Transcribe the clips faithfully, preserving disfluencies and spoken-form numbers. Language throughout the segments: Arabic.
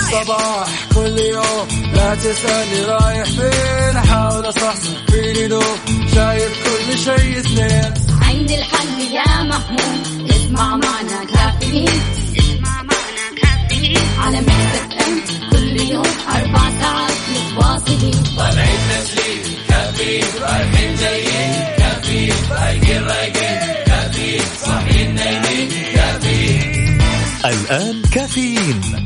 الصباح كل يوم لا تسألني رايح فين أحاول أصحصح فيني لو شايف كل شيء اثنين عندي الحل يا محمود اسمع معنا كافيين اسمع معنا كافيين على ميكس اف ام كل يوم أربع ساعات متواصلين طالعين تسليم كافيين رايحين جايين كافيين رايقين رايقين كافيين صاحيين نايمين كافيين. الآن كافيين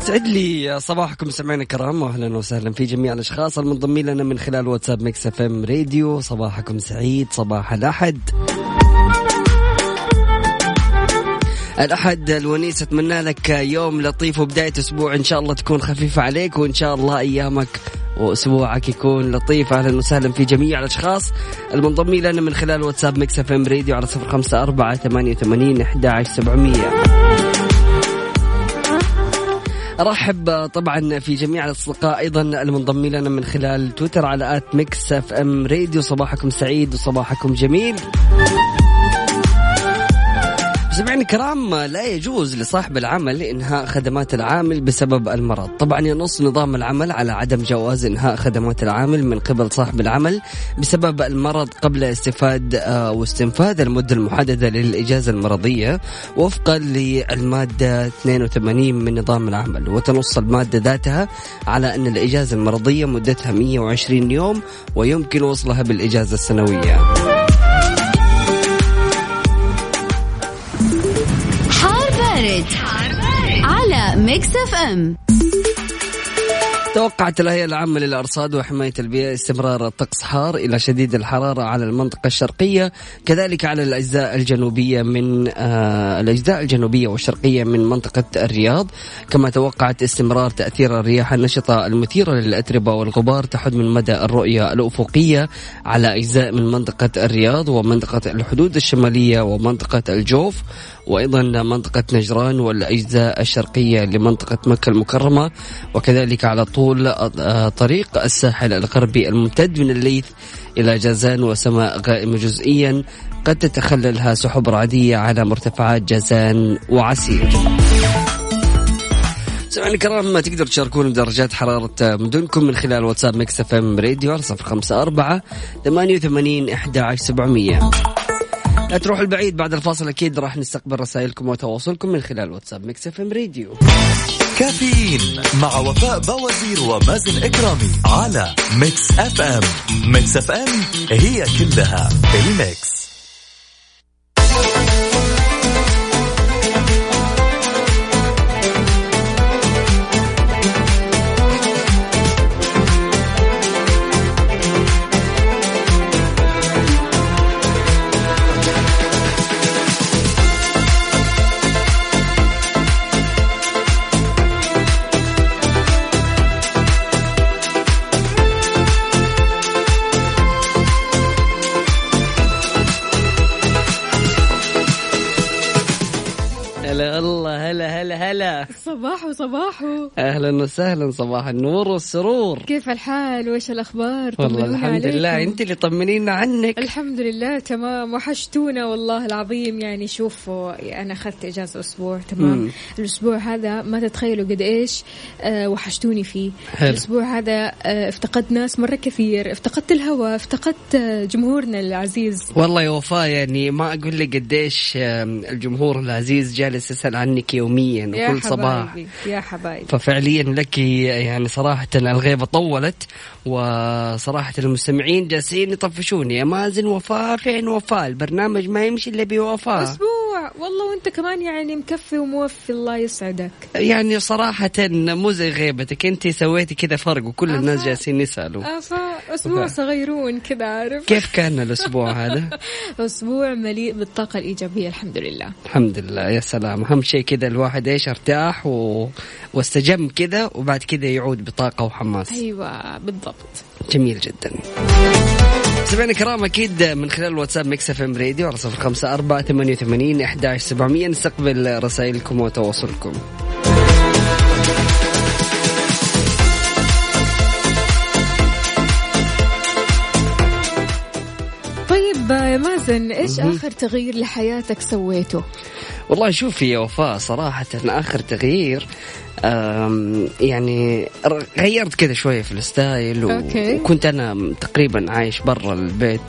سعد لي صباحكم سمعنا كرام واهلا وسهلا في جميع الاشخاص المنضمين لنا من خلال واتساب ميكس اف ام راديو. صباحكم سعيد صباح الاحد الاحد الونيس. اتمنى لك يوم لطيف وبدايه اسبوع ان شاء الله تكون خفيفه عليك وان شاء الله ايامك واسبوعك يكون لطيف. اهلا وسهلا في جميع الاشخاص المنضمين لنا من خلال واتساب ميكس اف ام راديو على صفر خمسة أربعة ثمانية ثمانية واحد واحد سبعمية. أرحب طبعا في جميع الأصدقاء أيضا المنضمين لنا من خلال تويتر على آت ميكس اف ام راديو. صباحكم سعيد وصباحكم جميل. سمعنا كرام لا يجوز لصاحب العمل إنهاء خدمات العامل بسبب المرض. طبعا ينص نظام العمل على عدم جواز إنهاء خدمات العامل من قبل صاحب العمل بسبب المرض قبل استفاد واستنفاذ المدة المحددة للإجازة المرضية وفقا للمادة اثنين وثمانين من نظام العمل. وتنص المادة ذاتها على أن الإجازة المرضية مدتها مئة وعشرين يوم ويمكن وصلها بالإجازة السنوية. على ميكس اف ام. توقعت الهيئة العامة للأرصاد وحماية البيئة استمرار الطقس حار إلى شديد الحرارة على المنطقة الشرقية كذلك على الأجزاء الجنوبية من آه الأجزاء الجنوبية والشرقية من منطقة الرياض. كما توقعت استمرار تأثير الرياح النشطة المثيرة للأتربة والغبار تحد من مدى الرؤية الأفقية على أجزاء من منطقة الرياض ومنطقة الحدود الشمالية ومنطقة الجوف وأيضا منطقة نجران والأجزاء الشرقية لمنطقة مكة المكرمة وكذلك على طول طريق الساحل الغربي الممتد من الليث إلى جازان وسماء غائمة جزئيا قد تتخللها سحب رعدية على مرتفعات جازان وعسير. سمعنا كرام ما تقدر تشاركون بدرجات حرارة مدنكم من خلال واتساب ميكس اف ام راديو على صفر خمسة أربعة ثمانية ثمانية واحد واحد سبعمية. لا تروح البعيد بعد الفاصل أكيد راح نستقبل رسائلكم وتواصلكم من خلال واتساب ميكس اف ام راديو. كافيين مع وفاء باوزير ومازن اكرامي على ميكس اف ام. ميكس اف ام هي كلها الميكس. الله هلا هلا هلا صباح وصباح اهلا وسهلا صباح النور والسرور. كيف الحال وايش الاخبار؟ والله الحمد لله. انت اللي طمنينا عنك. الحمد لله تمام وحشتونا والله العظيم. يعني شوفوا انا اخذت اجازه اسبوع تمام مم. الاسبوع هذا ما تتخيلوا قد ايش أه وحشتوني فيه. حل. الاسبوع هذا أه افتقدت ناس مره كثير، افتقدت الهواء، افتقدت جمهورنا العزيز. والله يا وفاء يعني ما اقول لك قد ايش الجمهور العزيز جالس أسأل عنك يوميا وكل صباح يا حبايبي. ففعليا لك يعني صراحة الغيبة طولت وصراحة المستمعين جالسين يطفشوني يا مازن وفاء فين وفاء البرنامج ما يمشي إلا بوفاء أسبوع والله وأنت كمان يعني مكفي وموفي الله يسعدك. يعني صراحة مو زي غيبتك أنت سويتي كذا فرق وكل الناس جالسين يسألوا أفا أسبوع أفا. صغيرون كذا عارف كيف كان الأسبوع هذا؟ أسبوع مليء بالطاقة الإيجابية الحمد لله. الحمد لله يا سلام. أهم شيء كذا الواحد إيش ارتاح و... واستجم كذا وبعد كذا يعود بطاقة وحماس. أيوة بالضبط. جميل جدا. سمعنا كرام أكيد من خلال واتساب ميكس اف ام راديو على صفر خمسة أربعة ثمانية ثمانية واحد واحد سبعمية. نستقبل رسائلكم وتواصلكم. طيب يا مازن، إيش آخر تغيير لحياتك سويته؟ والله شوفي يا وفاء، صراحة آخر تغيير يعني غيرت كذا شوية في الستايل، وكنت أنا تقريبا عايش برا البيت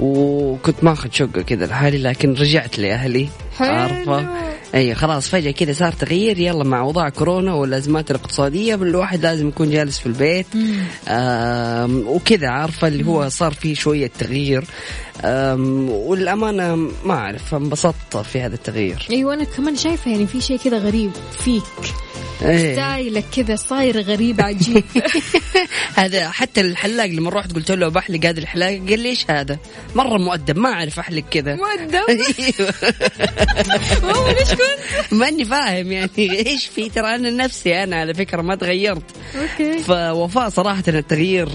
وكنت ماخذ شقة كذا لحالي، لكن رجعت لأهلي عارفة. أي خلاص فجأة كذا صار تغيير، يلا مع وضع كورونا والأزمات الاقتصادية الواحد لازم يكون جالس في البيت وكذا عارفة، اللي هو صار فيه شوية تغيير والأمانة ما أعرف انبسطت في هذا التغيير. أيوة أنا كمان شايفة يعني في شيء كذا غريب فيك، ستايلك كذا صاير غريب عجيب. هذا حتى الحلاق لما روحت قلت له بحلق هذا الحلاق قال لي إيش هذا، مرة مؤدب ما أعرف أحلق كذا مؤدب. هو ليش كنت ماني فاهم يعني إيش في، ترى أنا نفسي أنا على فكرة ما تغيرت. فوفاء صراحة التغيير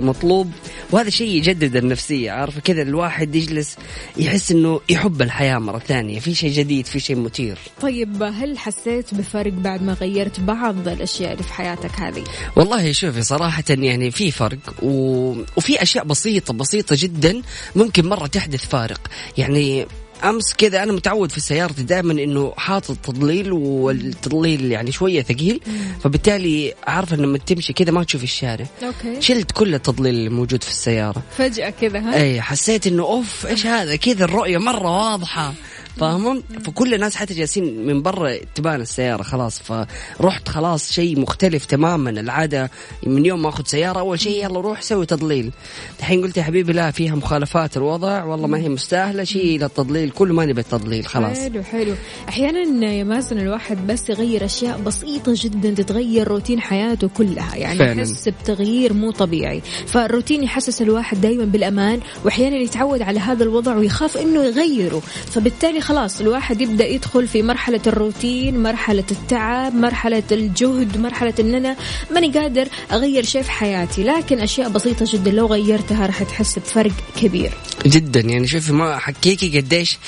مطلوب، وهذا شيء يجدد النفسية عارفة كذا، الواحد يجلس يحس إنه يحب الحياة مرة ثانية، في شيء جديد في شيء مثير. طيب هل حسيت بفرق بعد ما غيرت بعض الأشياء اللي في حياتك هذه؟ والله شوفي صراحة يعني في فرق و... وفي أشياء بسيطة بسيطة جدا ممكن مرة تحدث فارق. يعني أمس كذا أنا متعود في سيارتي دائما إنه حاطط تضليل، والتضليل يعني شوية ثقيل، فبالتالي عارفة إنه لما تمشي كذا ما تشوف الشارع. أوكي. شلت كل التضليل اللي موجود في السيارة فجأة كذا. ها أي حسيت إنه أوف إيش هذا كذا، الرؤية مرة واضحة فاهمون، فكل الناس حتى جالسين من برا تبان السيارة خلاص. فروحت خلاص شيء مختلف تماما، العادة من يوم ما أخذ سيارة أول شيء يلا روح سوي تضليل، الحين قلت يا حبيبي لا فيها مخالفات الوضع والله ما هي مستاهلة شيء للتضليل، كل ما نبي التضليل خلاص. حلو حلو. أحيانا يا مازن الواحد بس يغير أشياء بسيطة جدا تتغير روتين حياته كلها، يعني يحس بتغيير مو طبيعي، فالروتين يحسس الواحد دايما بالأمان، وأحيانا يتعود على هذا الوضع ويخاف إنه يغيره، فبالتالي خلاص الواحد يبدأ يدخل في مرحلة الروتين، مرحلة التعب، مرحلة الجهد، مرحلة إن أنا ماني قادر أغير شيء في حياتي، لكن أشياء بسيطة جدا لو غيرتها راح تحس بفرق كبير جدا. يعني شوفي ما حكيكي قديش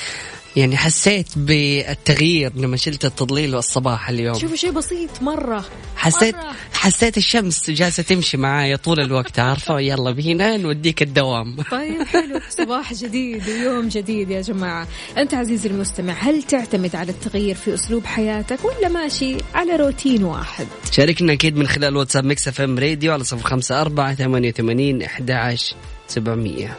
يعني حسيت بالتغيير لما شلت التضليل والصباح اليوم. شوفوا شيء بسيط مرة حسيت مرة. حسيت الشمس جالسة تمشي معايا طول الوقت عارفة، يلا بينا نوديك الدوام. طيب حلو، صباح جديد ويوم جديد يا جماعة. أنت عزيزي المستمع هل تعتمد على التغيير في أسلوب حياتك ولا ماشي على روتين واحد؟ شاركنا أكيد من خلال واتساب ميكس اف ام راديو على صفر خمسة أربعة ثمانية ثمانية واحد واحد سبعمية.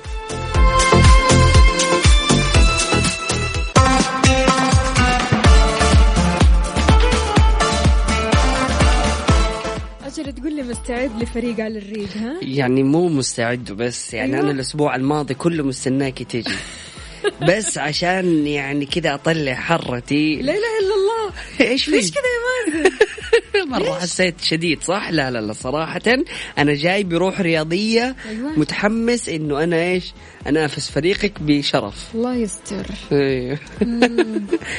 تقول لي مستعد لفريق على الريق؟ ها يعني مو مستعد بس يعني أيوة. أنا الأسبوع الماضي كله مستناكي تيجي بس عشان يعني كذا أطلع حرتي. لا إله إلا الله. إيش ليش كذا يا مازن؟ مرة حسيت شديد صح؟ لا لا لا صراحة أنا جاي بروح رياضية. أيوة. متحمس إنه أنا إيش أنافس فريقك بشرف. الله يستر. أيوة.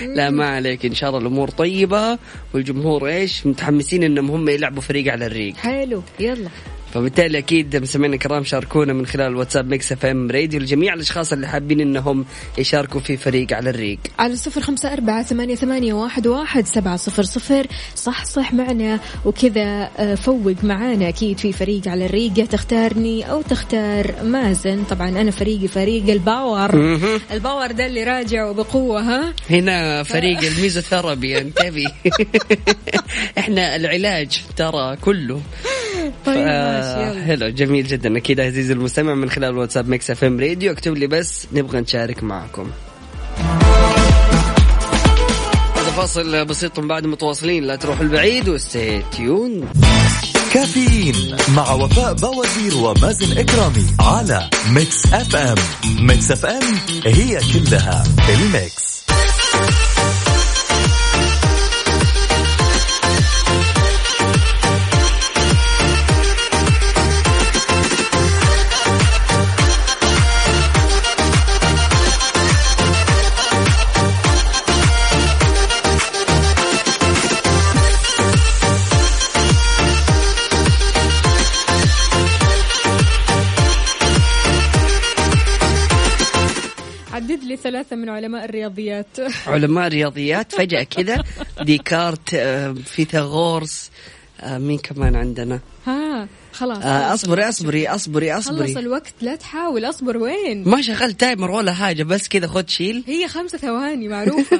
لا ما عليك، إن شاء الله الأمور طيبة، والجمهور إيش متحمسين إنهم هم يلعبوا فريق على الريق. حلو يلا. فبالتالي أكيد مسامعنا الكرام شاركونا من خلال الواتساب ميكس اف ام راديو لجميع الأشخاص اللي حابين إنهم يشاركوا في فريق على الريق على صفر خمسة أربعة ثمانية ثمانية واحد واحد سبعة صفر صفر. صح صح معنا وكذا، فوق معنا أكيد في فريق على الريق، تختارني أو تختار مازن. طبعا أنا فريقي فريق الباور. م-م. الباور ده اللي راجع وبقوة. ها هنا فريق الميزوثيرابي انتبه. إحنا العلاج ترى كله. طيب حلو جميل جدا. أكيد عزيزي المستمع من خلال الواتساب ميكس اف ام راديو اكتب لي بس نبغى نشارك معكم. هذا فاصل بسيط بعد متواصلين، لا تروحوا البعيد وستي تيون. كافيين مع وفاء باوزير ومازن اكرامي على ميكس اف ام. ميكس اف ام هي كلها الميكس. حدد لي ثلاثة من علماء الرياضيات. علماء الرياضيات فجأة كذا. ديكارت، فيثاغورس، مين كمان عندنا؟ ها خلاص. أصبري أصبري أصبري أصبري خلص الوقت، لا تحاول أصبر. وين ما شغلت تايمر ولا حاجة، بس كذا خد شيل. هي خمسة ثواني معروفة.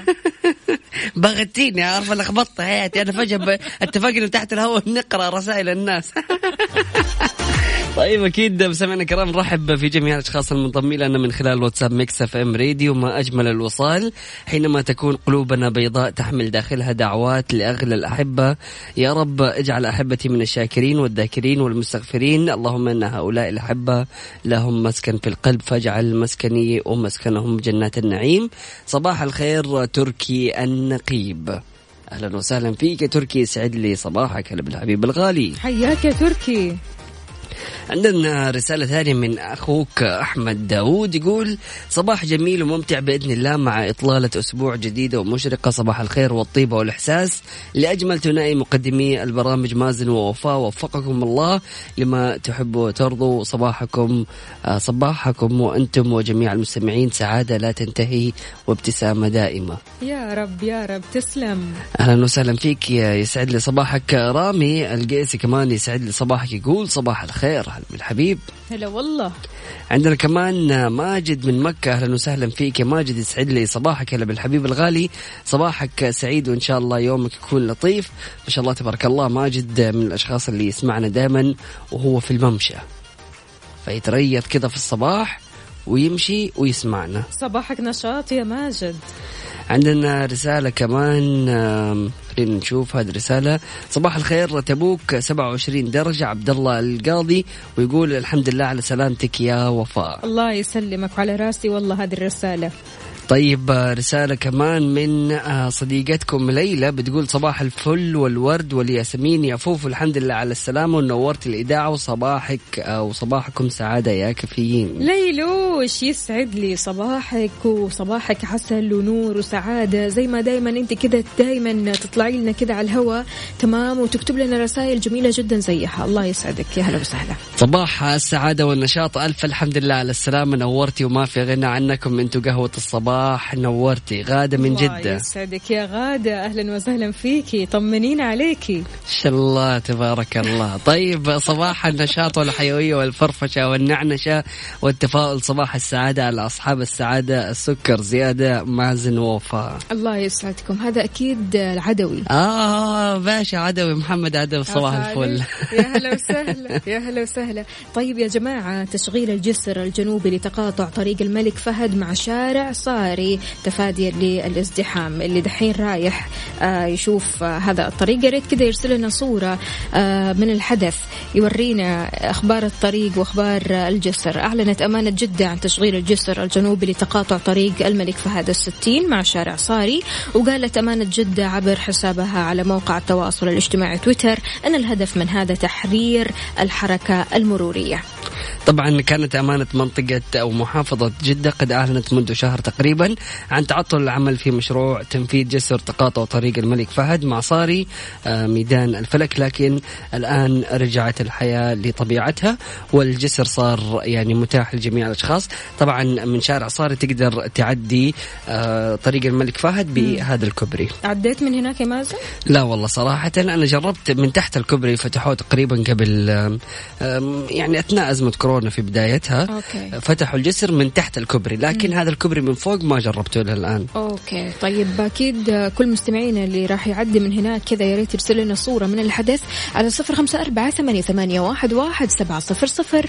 بغتيني عارفة، لخبطت حياتي أنا فجأة. اتفقنا تحت الهواء نقرأ رسائل الناس. طيب أكيد مسامعنا الكرام، نرحب في جميع الأشخاص المنضمين لنا من خلال واتساب ميكس اف ام راديو. ما أجمل الوصال حينما تكون قلوبنا بيضاء تحمل داخلها دعوات لأغلى الأحبة. يا رب اجعل أحبتي من الشاكرين والذاكرين والمستغفرين، اللهم إن هؤلاء الأحبة لهم مسكن في القلب فاجعل مسكني ومسكنهم جنات النعيم. صباح الخير تركي النقيب، أهلا وسهلا فيك يا تركي، يسعد لي صباحك. هلا بالحبيب الغالي، حياك يا تركي. عندنا رسالة ثانية من أخوك أحمد داود، يقول صباح جميل وممتع بإذن الله مع إطلالة أسبوع جديدة ومشرقة. صباح الخير والطيبة والإحساس لأجمل ثنائي مقدمي البرامج مازن ووفاء، وفقكم الله لما تحبوا وترضوا. صباحكم صباحكم وأنتم وجميع المستمعين سعادة لا تنتهي وابتسامة دائمة. يا رب يا رب، تسلم. أهلا وسهلا فيك، يسعد لي صباحك. رامي القيسي كمان يسعد لي صباحك، يقول صباح الخير. هلا بالحبيب، هلا والله. عندنا كمان ماجد من مكة، أهلا وسهلا فيك يا ماجد، يسعد لي صباحك. هلا بالحبيب الغالي، صباحك سعيد وإن شاء الله يومك يكون لطيف. ما شاء الله تبارك الله، ماجد من الأشخاص اللي يسمعنا دائما وهو في الممشى، فيتريض كذا في الصباح ويمشي ويسمعنا. صباحك نشاط يا ماجد. عندنا رسالة كمان، خلينا نشوف هذه الرسالة. صباح الخير تبوك سبعة وعشرين درجة، عبد الله القاضي، ويقول الحمد لله على سلامتك يا وفاء. الله يسلمك، على راسي والله هذه الرسالة. طيب رسالة كمان من صديقتكم ليلى، بتقول صباح الفل والورد والياسمين يا فوفو، الحمد لله على السلامة ونورت الإذاعة، وصباحك وصباحكم سعادة يا كافيين. ليلوش يسعد لي صباحك، وصباحك عسل ونور وسعادة زي ما دايما انت كده، دايما تطلعي لنا كده على الهواء تمام، وتكتب لنا رسائل جميلة جدا زيها. الله يسعدك، يا هلا وسهلا. صباح السعادة والنشاط، ألف الحمد لله على السلامة، نورتي وما في غنى عنكم، انتو قهوة الصباح نورتي. غادة من جدة، يسعدك يا غادة، أهلا وسهلا فيكي، طمنين عليكي. إن شاء الله تبارك الله. طيب صباح النشاط والحيوية والفرفشة والنعنشة والتفاؤل، صباح السعادة على أصحاب السعادة، السكر زيادة مازن ووفاء. الله يسعدكم، هذا أكيد العدوي. آه باشا عدوي، محمد عدوي، صباح الفل. يا هلا وسهلا، يا هلا وسهلا. طيب يا جماعة، تشغيل الجسر الجنوبي لتقاطع طريق الملك فهد مع شارع صار تفاديا للازدحام. اللي دحين رايح آه يشوف آه هذا الطريق، يا ريت كده يرسل لنا صورة آه من الحدث، يورينا أخبار الطريق وأخبار آه الجسر. أعلنت أمانة جدة عن تشغيل الجسر الجنوبي لتقاطع طريق الملك فهد الستين مع شارع صاري، وقالت أمانة جدة عبر حسابها على موقع التواصل الاجتماعي تويتر أن الهدف من هذا تحرير الحركة المرورية. طبعا كانت أمانة منطقة أو محافظة جدة قد أعلنت منذ شهر تقريبا عن تعطل العمل في مشروع تنفيذ جسر تقاطع طريق الملك فهد مع صاري ميدان الفلك، لكن الآن رجعت الحياة لطبيعتها والجسر صار يعني متاح لجميع الأشخاص. طبعا من شارع صاري تقدر تعدي طريق الملك فهد بهذا الكوبري. عديت من هناك يا مازن؟ لا والله صراحة أنا جربت من تحت الكوبري، فتحوه تقريبا قبل يعني أثناء أزمة كورونا في بدايتها. أوكي. فتحوا الجسر من تحت الكوبري، لكن مم. هذا الكوبري من فوق ما جربته للآن. أوكي طيب، أكيد كل مستمعينا اللي راح يعدي من هناك كذا يا ريت يرسل لنا صورة من الحدث على صفر خمسة أربعة ثمانية ثمانية واحد واحد سبعة صفر صفر.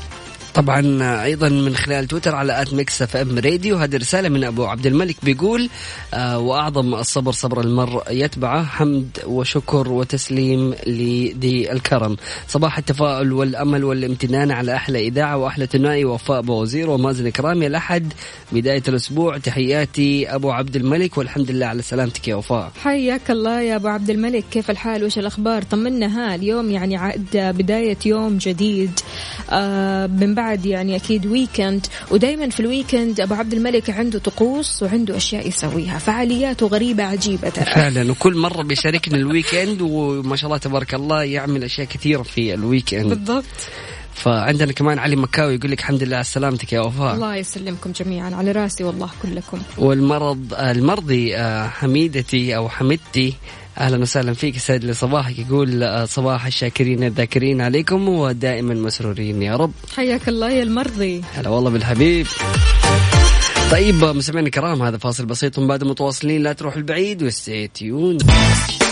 طبعا أيضا من خلال تويتر على آت ميكس اف ام راديو، هذه رسالة من أبو عبد الملك، بيقول آه وأعظم الصبر صبر المرء يتبعه، حمد وشكر وتسليم لذي الكرم. صباح التفاؤل والأمل والامتنان على أحلى إذاعة وأحلى ثنائي وفاء باوزير ومازن اكرامي. الأحد بداية الأسبوع، تحياتي أبو عبد الملك والحمد لله على سلامتك يا وفاء. حياك الله يا أبو عبد الملك، كيف الحال وش الأخبار؟ طمنا، ها اليوم يعني عاد بداية يوم جديد آه من بعد يعني أكيد ويكند، ودايما في الويكند أبو عبد الملك عنده طقوس وعنده أشياء يسويها، فعالياته غريبة عجيبة ترى فعلا، وكل مرة بيشاركنا الويكند وما شاء الله تبارك الله يعمل أشياء كثيرة في الويكند. بالضبط. فعندنا كمان علي مكاوي يقول لك الحمد لله على سلامتك يا وفاء. الله يسلمكم جميعا على راسي والله كلكم. والمرض المرضي حميدتي أو حمدتي أهلا وسهلا فيك سيد لصباحك، يقول صباح الشاكرين الذاكرين عليكم ودائما مسرورين يا رب. حياك الله يا المرضي. هلا والله بالحبيب. طيب مستمعينا الكرام هذا فاصل بسيط ومن بعد متواصلين، لا تروحوا البعيد وستي تيون.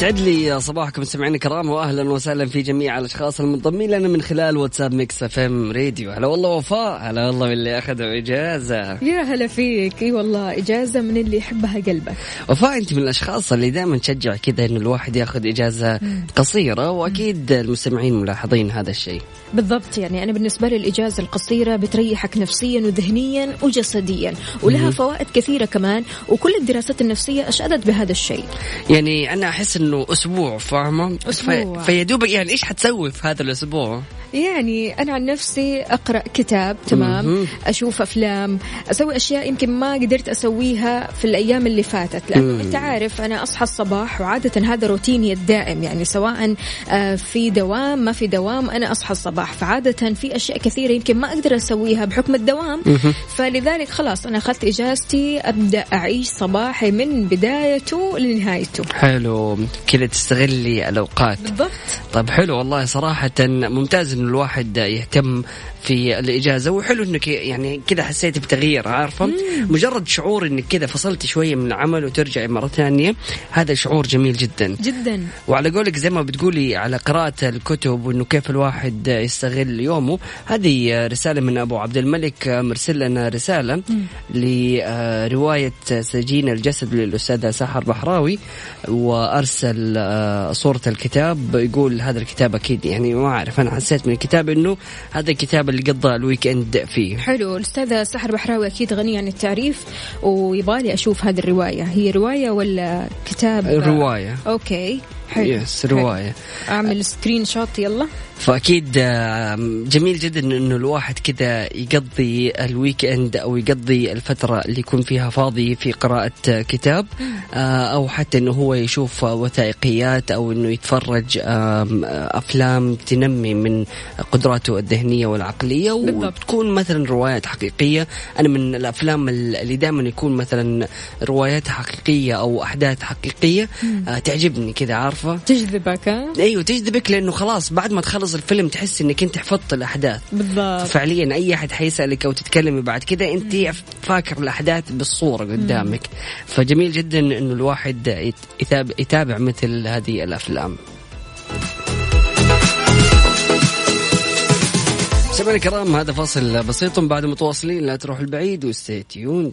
سعد لي صباحكم مستمعينا الكرام واهلا وسهلا في جميع الاشخاص المنضمين لنا من خلال واتساب ميكس اف ام راديو. هلا والله وفاء، هلا والله باللي اخذوا اجازه. يا هلا فيك. اي والله اجازه من اللي يحبها قلبك. وفاء انت من الاشخاص اللي دائما تشجع كذا انه الواحد ياخذ اجازه قصيره، واكيد المستمعين ملاحظين هذا الشيء. بالضبط، يعني انا بالنسبه لي الاجازه القصيره بتريحك نفسيا وذهنيا وجسديا، ولها فوائد كثيره كمان، وكل الدراسات النفسيه اشادت بهذا الشيء. يعني انا احس انه اسبوع فاهمه أسبوع. في... فيدوبك يعني ايش حتسوي في هذا الاسبوع؟ يعني انا عن نفسي اقرا كتاب، تمام م-م. اشوف افلام، اسوي اشياء يمكن ما قدرت اسويها في الايام اللي فاتت، لانه انت عارف انا اصحى الصباح وعاده هذا روتيني الدائم، يعني سواء في دوام ما في دوام انا اصحى الصباح، فعاده في اشياء كثيره يمكن ما اقدر اسويها بحكم الدوام م-م. فلذلك خلاص انا اخذت اجازتي ابدا اعيش صباحي من بدايته لنهايته. حلو كذا تستغلي الأوقات. بالضبط. طب حلو والله صراحة ممتاز إنه الواحد يهتم في الإجازة، وحلو إنك يعني كذا حسيت بتغيير، عارفة مجرد شعور إنك كذا فصلت شوية من العمل وترجع مرة ثانية، هذا شعور جميل جدا جدا. وعلى قولك زي ما بتقولي على قراءة الكتب وإنه كيف الواحد يستغل يومه، هذه رسالة من أبو عبد الملك مرسل لنا رسالة مم. لرواية سجين الجسد للأستاذة سحر بحراوي، وأرسل صورة الكتاب. يقول هذا الكتاب أكيد يعني ما أعرف، أنا حسيت من الكتاب إنه هذا الكتاب اللي قضى الويكند فيه. حلو، الأستاذة سحر بحراوي أكيد غنية عن التعريف، ويبالي أشوف هذه الرواية. هي رواية ولا كتاب؟ رواية. أوكي حلو. يس رواية. أعمل سكرين شوت يلا. فأكيد جميل جدا إنه الواحد كذا يقضي الويكند أو يقضي الفترة اللي يكون فيها فاضي في قراءة كتاب، أو حتى إنه هو يشوف وثائقيات أو إنه يتفرج أفلام تنمي من قدراته الذهنية والعقلية. بالضبط. وتكون مثلا روايات حقيقية. أنا من الأفلام اللي دائما يكون مثلا روايات حقيقية أو أحداث حقيقية تعجبني كذا، عارفة تجذبك. أيوة تجذبك، لأنه خلاص بعد ما تخلص الفيلم تحس انك انت حفظت الاحداث. بالضبط. ففعليا اي احد حيسالك او تتكلمي بعد كده انت فاكر الاحداث بالصوره قدامك. فجميل جدا انه الواحد يتابع مثل هذه الافلام. سمعنا الكرام هذا فاصل بسيط بعد متواصلين، لا تروح البعيد وستي تيوند.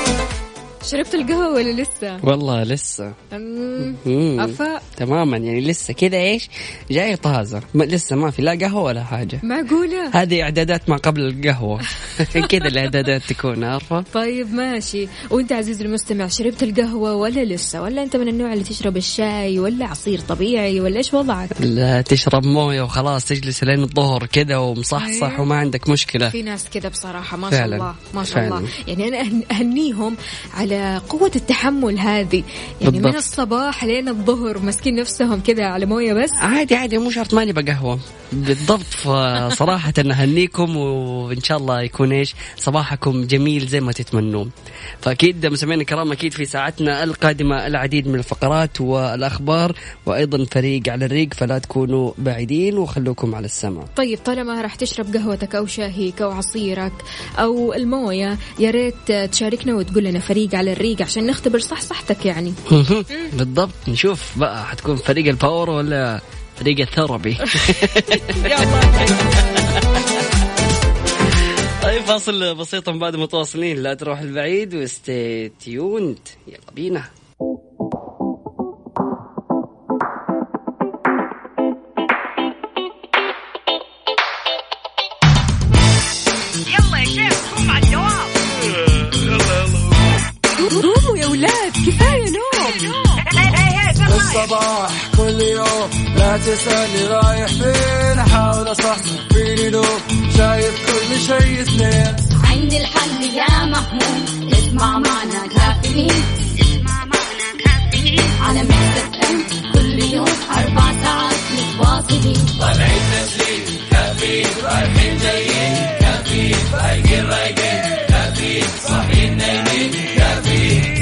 شربت القهوة ولا لسه؟ والله لسه. أفاء تماما، يعني لسه كذا إيش جاي طازة، لسه ما في لا قهوة ولا حاجة. معقولة؟ هذه إعدادات ما قبل القهوة. كذا الإعدادات تكون، عارفة. طيب ماشي. وأنت عزيزي المستمع شربت القهوة ولا لسه؟ ولا أنت من النوع اللي تشرب الشاي ولا عصير طبيعي ولا إيش وضعك؟ لا تشرب موية وخلاص، تجلس لين الظهر كذا ومصحصح وما عندك مشكلة. في ناس كذا بصراحة ما شاء الله ما شاء الله، يعني أنا أهنيهم على قوة التحمل هذه، يعني بالضبط. من الصباح لين الظهر مسكين نفسهم كذا على موية بس. عادي عادي مو شرط ماني بقهوة. بالضبط. فصراحة أهنيكم وإن شاء الله يكون إيش صباحكم جميل زي ما تتمنون. فأكيد مستمعينا الكرام أكيد في ساعتنا القادمة العديد من الفقرات والأخبار وأيضا فريق على الريق، فلا تكونوا بعيدين وخلوكم على السماء. طيب طالما راح تشرب قهوتك أو شاهيك أو عصيرك أو الموية، يا ريت تشاركنا وتقول لنا فريق على الريق عشان نختبر صح صحتك يعني. بالضبط، نشوف بقى حتكون فريق الباور ولا فريق الثربي. طيب فاصل بسيط بعد متواصلين، لا تروح البعيد وستي تيوند. يلا بينا. الصباح كل يوم لا تسألني رايح فين أحاول أصحصح فيني لو شايف كل شيء سنين عندي الحل يا محمود اسمع معنا كافيين اسمع معنا كافيين على ميكس اف ام كل يوم أربع ساعات متواصلين طالعين تسليم كافيين رايحين جايين كافيين رايقين رايقين كافيين صاحيين نايمين كافيين.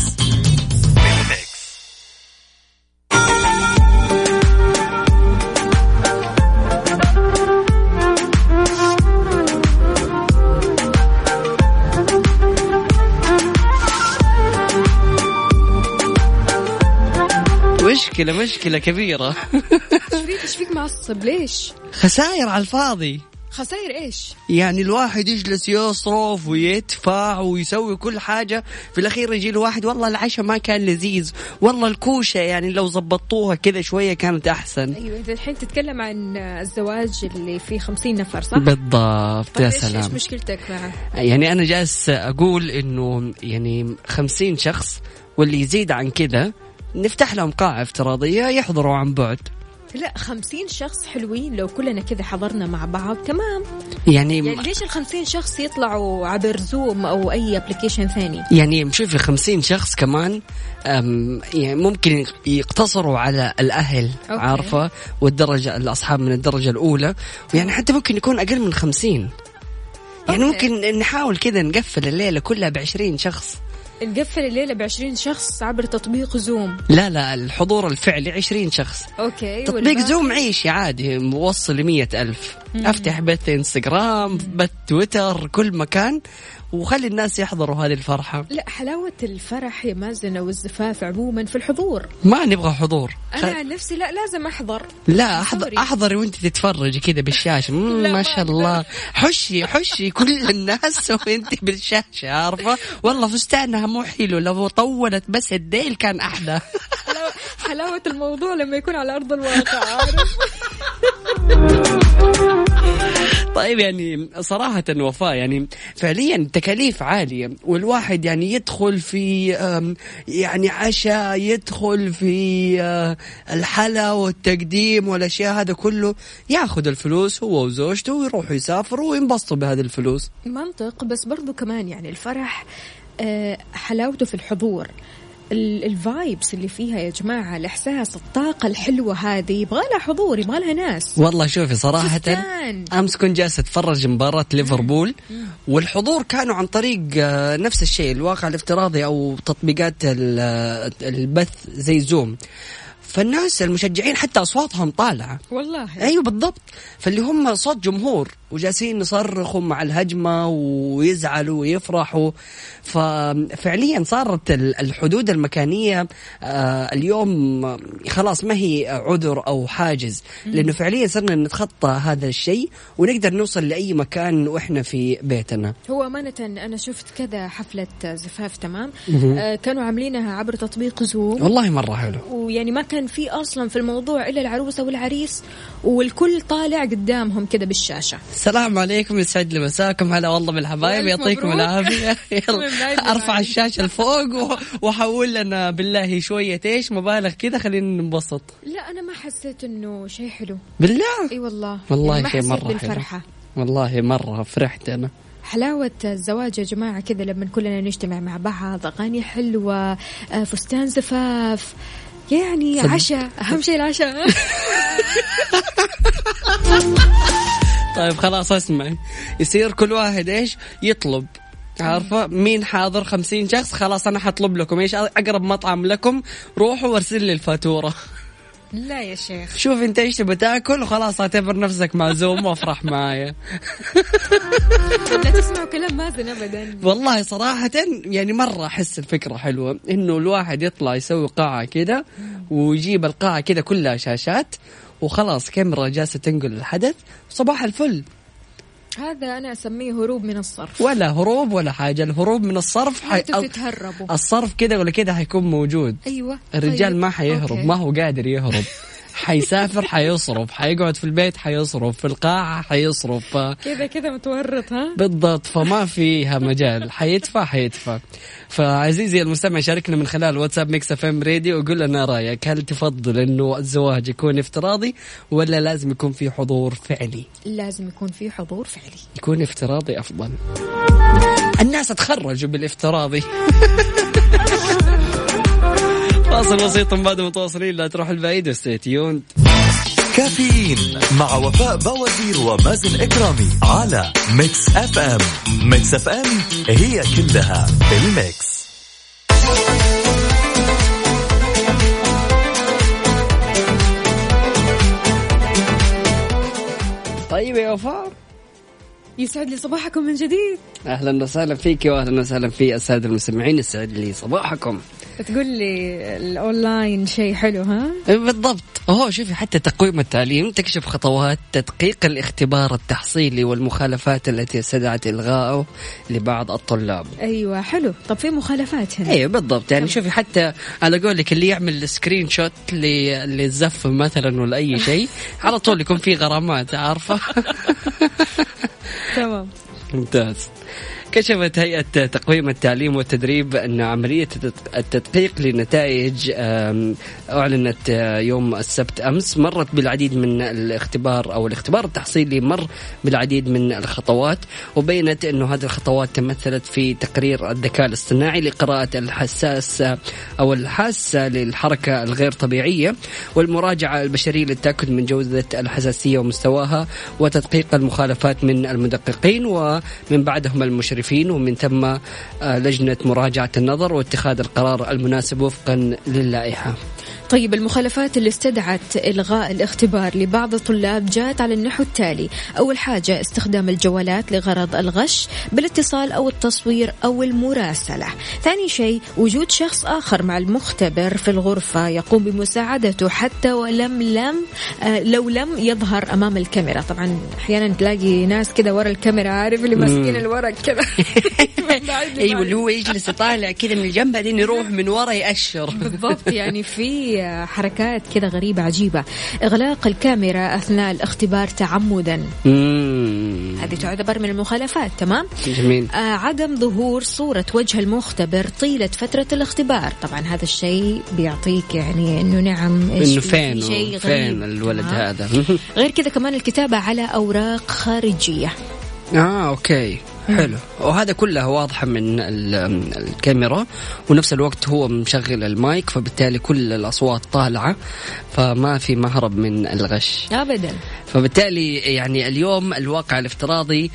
مشكلة مشكلة كبيرة. ايش فيك معصب ليش؟ خسائر على الفاضي. خسائر ايش؟ يعني الواحد يجلس يصرف ويدفع ويسوي كل حاجة في الأخير يجي الواحد والله العشاء ما كان لذيذ، والله الكوشة يعني لو زبطوها كذا شوية كانت أحسن. أيوة إذا الحين تتكلم عن الزواج اللي فيه خمسين نفر صح؟ بالضبط يا سلام. إيش مشكلتك معه؟ يعني أنا جالس أقول إنه يعني خمسين شخص واللي يزيد عن كذا نفتح لهم قاعة افتراضية يحضروا عن بعد. لا خمسين شخص حلوين لو كلنا كذا حضرنا مع بعض تمام. يعني, يعني ليش الخمسين شخص يطلعوا عبر زوم أو أي أبليكيشن ثاني؟ يعني مشوفي خمسين شخص كمان يعني ممكن يقتصروا على الأهل أوكي. عارفة والدرجة الأصحاب من الدرجة الأولى يعني حتى ممكن يكون أقل من خمسين يعني أوكي. ممكن نحاول كذا نقفل الليلة كلها بعشرين شخص. نقفل الليلة بعشرين شخص عبر تطبيق زوم. لا لا الحضور الفعلي عشرين شخص. أوكي. تطبيق والباقي. زوم عيشي عادي موصل لمية ألف. مم. أفتح بث إنستغرام بث تويتر كل مكان وخلي الناس يحضروا هذه الفرحة. لا حلاوة الفرح يا مازن والزفاف عموما في الحضور. ما نبغى حضور. أنا عن نفسي لا لازم أحضر. لا أحضر أحضر وأنت تتفرج كذا بالشاشة ما شاء الله حشي حشي كل الناس وأنت بالشاشة عارفة والله فستانها مو حلو لو طولت بس الديل كان أحلى. حلاوة الموضوع لما يكون على أرض الواقع عارف. طيب يعني صراحة وفاء يعني فعليا التكاليف عالية والواحد يعني يدخل في يعني عشاء يدخل في الحلا والتقديم والأشياء هذا كله يأخذ الفلوس هو وزوجته ويروحوا يسافروا وينبسطوا بهذه الفلوس. منطق بس برضو كمان يعني الفرح حلاوته في الحضور الفايبس اللي فيها يا جماعة الإحساس الطاقة الحلوة هذه يبغالها حضور يبغالها ناس. والله شوفي صراحة فستان. أمس كنت جالسة أتفرج مباراة ليفربول والحضور كانوا عن طريق نفس الشيء الواقع الافتراضي أو تطبيقات البث زي زوم فالناس المشجعين حتى أصواتهم طالعة. والله أيوة بالضبط فاللي هم صوت جمهور وجالسين يصرخوا مع الهجمة ويزعلوا ويفرحوا ففعليا صارت الحدود المكانية اليوم خلاص ما هي عذر أو حاجز لأنه فعليا صرنا نتخطى هذا الشيء ونقدر نوصل لأي مكان وإحنا في بيتنا. هو أمانة أنا شفت كذا حفلة زفاف تمام آه كانوا عاملينها عبر تطبيق زوم والله مرة حلو ويعني ما كان في أصلا في الموضوع إلا العروسة والعريس والكل طالع قدامهم كذا بالشاشة. السلام عليكم يسعد لي مساكم هلا والله بالحبايب يعطيكم العافية. أرفع الشاشة لفوق وحول لنا بالله شوية إيش مبالغ كذا خلينا ننبسط. لا أنا ما حسيت إنه شيء حلو بالله. أي والله والله يعني شيء مرة حلو والله مرة فرحت أنا. حلاوة الزواج يا جماعة كذا لما كلنا نجتمع مع بعض أغاني حلوة فستان زفاف يعني عشاء أهم شيء العشاء. طيب خلاص اسمعي يصير كل واحد إيش يطلب عارفة مين حاضر خمسين شخص خلاص أنا حطلب لكم إيش أقرب مطعم لكم روحوا وارسل لي الفاتورة. لا يا شيخ شوف انت ايش تبى تاكل وخلاص اعتبر نفسك معزوم وافرح معايا. لا تسمعوا كلام مازن ابدا. والله صراحه يعني مره احس الفكره حلوه انه الواحد يطلع يسوي قاعه كده ويجيب القاعه كده كلها شاشات وخلاص كاميرا جالسه تنقل الحدث صباح الفل. هذا أنا أسميه هروب من الصرف. ولا هروب ولا حاجة الهروب من الصرف حي... الصرف كده ولا كده هيكون موجود. أيوة الرجال طيب. ما حيهرب أوكي. ما هو قادر يهرب. حيسافر حيصرف, حيقعد في البيت حيصرف, في القاعة حيصرف, كذا كذا متورط. ها بالضبط, فما فيها مجال, حيدفع حيدفع. فعزيزي المستمع شاركنا من خلال واتساب ميكس اف ام راديو وقول لنا رأيك, هل تفضل انه الزواج يكون افتراضي ولا لازم يكون في حضور فعلي؟ لازم يكون في حضور فعلي, يكون افتراضي افضل. الناس تخرجوا بالافتراضي. فاصل بسيط بعد متواصلين, لا تروح البعيد وستيتيون. كافيين مع وفاء باوزير ومازن اكرامي على ميكس اف ام. ميكس اف ام هي كلها بالميكس. طيب يا وفاء, يسعد لي صباحكم من جديد. أهلا وسهلا فيك وأهلا وسهلا في السادة المستمعين. يسعد لي صباحكم. تقول لي الأونلاين شيء حلو, ها؟ بالضبط. هو شوفي, حتى تقويم التعليم تكشف خطوات تدقيق الاختبار التحصيلي والمخالفات التي استدعت إلغائه لبعض الطلاب. أيوة حلو. طب في مخالفات هنا؟ أيوة بالضبط. يعني شوفي, حتى على قولك اللي يعمل سكرين شوت للزف مثلا ولا أي شيء على طول يكون في غرامات, عارفة؟ تمام. ممتاز. كشفت هيئة تقويم التعليم والتدريب أن عملية التدقيق لنتائج أعلنت يوم السبت أمس مرت بالعديد من الاختبار أو الاختبار التحصيلي مر بالعديد من الخطوات, وبينت أنه هذه الخطوات تمثلت في تقرير الذكاء الاصطناعي لقراءة الحساس أو الحاسة للحركة الغير طبيعية, والمراجعة البشرية للتأكد من جودة الحساسية ومستواها, وتدقيق المخالفات من المدققين ومن بعدهم المشرفين, ومن ثم لجنة مراجعة النظر واتخاذ القرار المناسب وفقا للائحة. طيب, المخالفات اللي استدعت إلغاء الاختبار لبعض الطلاب جاءت على النحو التالي. أول حاجة, استخدام الجوالات لغرض الغش بالاتصال أو التصوير أو المراسلة. ثاني شيء, وجود شخص آخر مع المختبر في الغرفة يقوم بمساعدته حتى ولم لم لو لم يظهر أمام الكاميرا. طبعا أحيانا تلاقي ناس كده ورا الكاميرا, عارف اللي ماسكين الورق كده. أيوة, واللي هو يجلس يطالع كده من الجنب, بعدين يروح من ورا يأشر. بالضبط, يعني في حركات كده غريبة عجيبة. إغلاق الكاميرا أثناء الاختبار تعمدا, هذه تعتبر من المخالفات. تمام. آه, عدم ظهور صورة وجه المختبر طيلة فترة الاختبار. طبعا هذا الشيء بيعطيك يعني إنه نعم إنه فين شيء غريب الولد هذا. غير كذا كمان الكتابة على أوراق خارجية. آه أوكي حلو. وهذا كله واضح من الكاميرا, ونفس الوقت هو مشغل المايك, فبالتالي كل الأصوات طالعة, فما في مهرب من الغش أبدا. فبالتالي يعني اليوم الواقع الافتراضي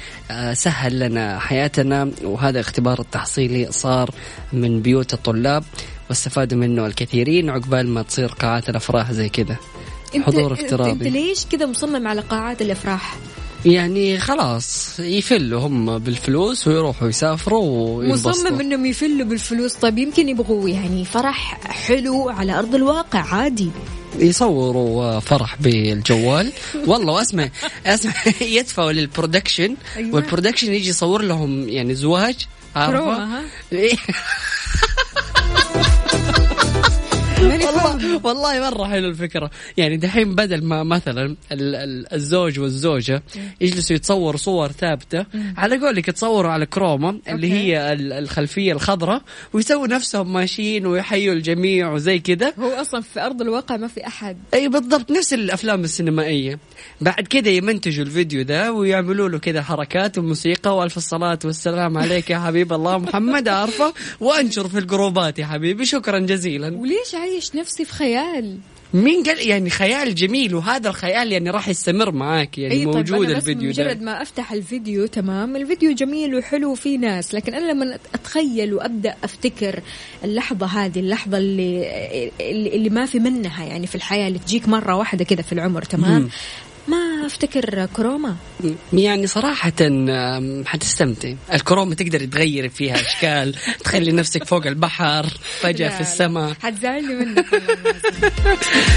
سهل لنا حياتنا, وهذا اختبار التحصيلي صار من بيوت الطلاب واستفادوا منه الكثيرين, عقبال ما تصير قاعات الأفراح زي كده حضور افتراضي. انت ليش كده مصمم على قاعات الأفراح؟ يعني خلاص يفلوا هم بالفلوس ويروحوا يسافروا وينبسطوا. مصمم انهم يفلوا بالفلوس. طيب يمكن يبغوا يعني فرح حلو على أرض الواقع, عادي يصوروا فرح بالجوال. والله واسمع اسمع, يدفعوا للبرودكشن. أيوة. والبرودكشن يجي يصور لهم يعني زواج, عارفة؟ والله والله مرة حلو الفكرة. يعني دحين بدل ما مثلا الزوج والزوجة يجلسوا يتصوروا صور ثابتة, على قولك يتصوروا على كروما اللي هي الخلفية الخضراء, ويسووا نفسهم ماشيين ويحيوا الجميع وزي كده. هو أصلا في أرض الواقع ما في أحد. أي بالضبط, نفس الأفلام السينمائية. بعد كده يمنتجوا الفيديو ده ويعملوا له كده حركات وموسيقى وألف الصلاة والسلام عليك يا حبيب الله محمد, عارفة؟ وأنشر في الجروبات يا حبيبي شكرا جزيلا. وليش عايش نفسي في خيال؟ مين قال يعني خيال جميل؟ وهذا الخيال يعني راح يستمر معاك, يعني أيه موجود. طيب الفيديو ده مجرد ما أفتح الفيديو, تمام, الفيديو جميل وحلو وفيه ناس, لكن أنا لما أتخيل وأبدأ أفتكر اللحظة هذه, اللحظة اللي اللي ما في منها يعني في الحياة, اللي تجيك مرة واحدة كده في العمر, تمام, م. ما افتكر كروما. يعني صراحة حتستمتع. الكروما تقدر تغير فيها اشكال, تخلي نفسك فوق البحر, فجأة في السماء. حتزعلني منك.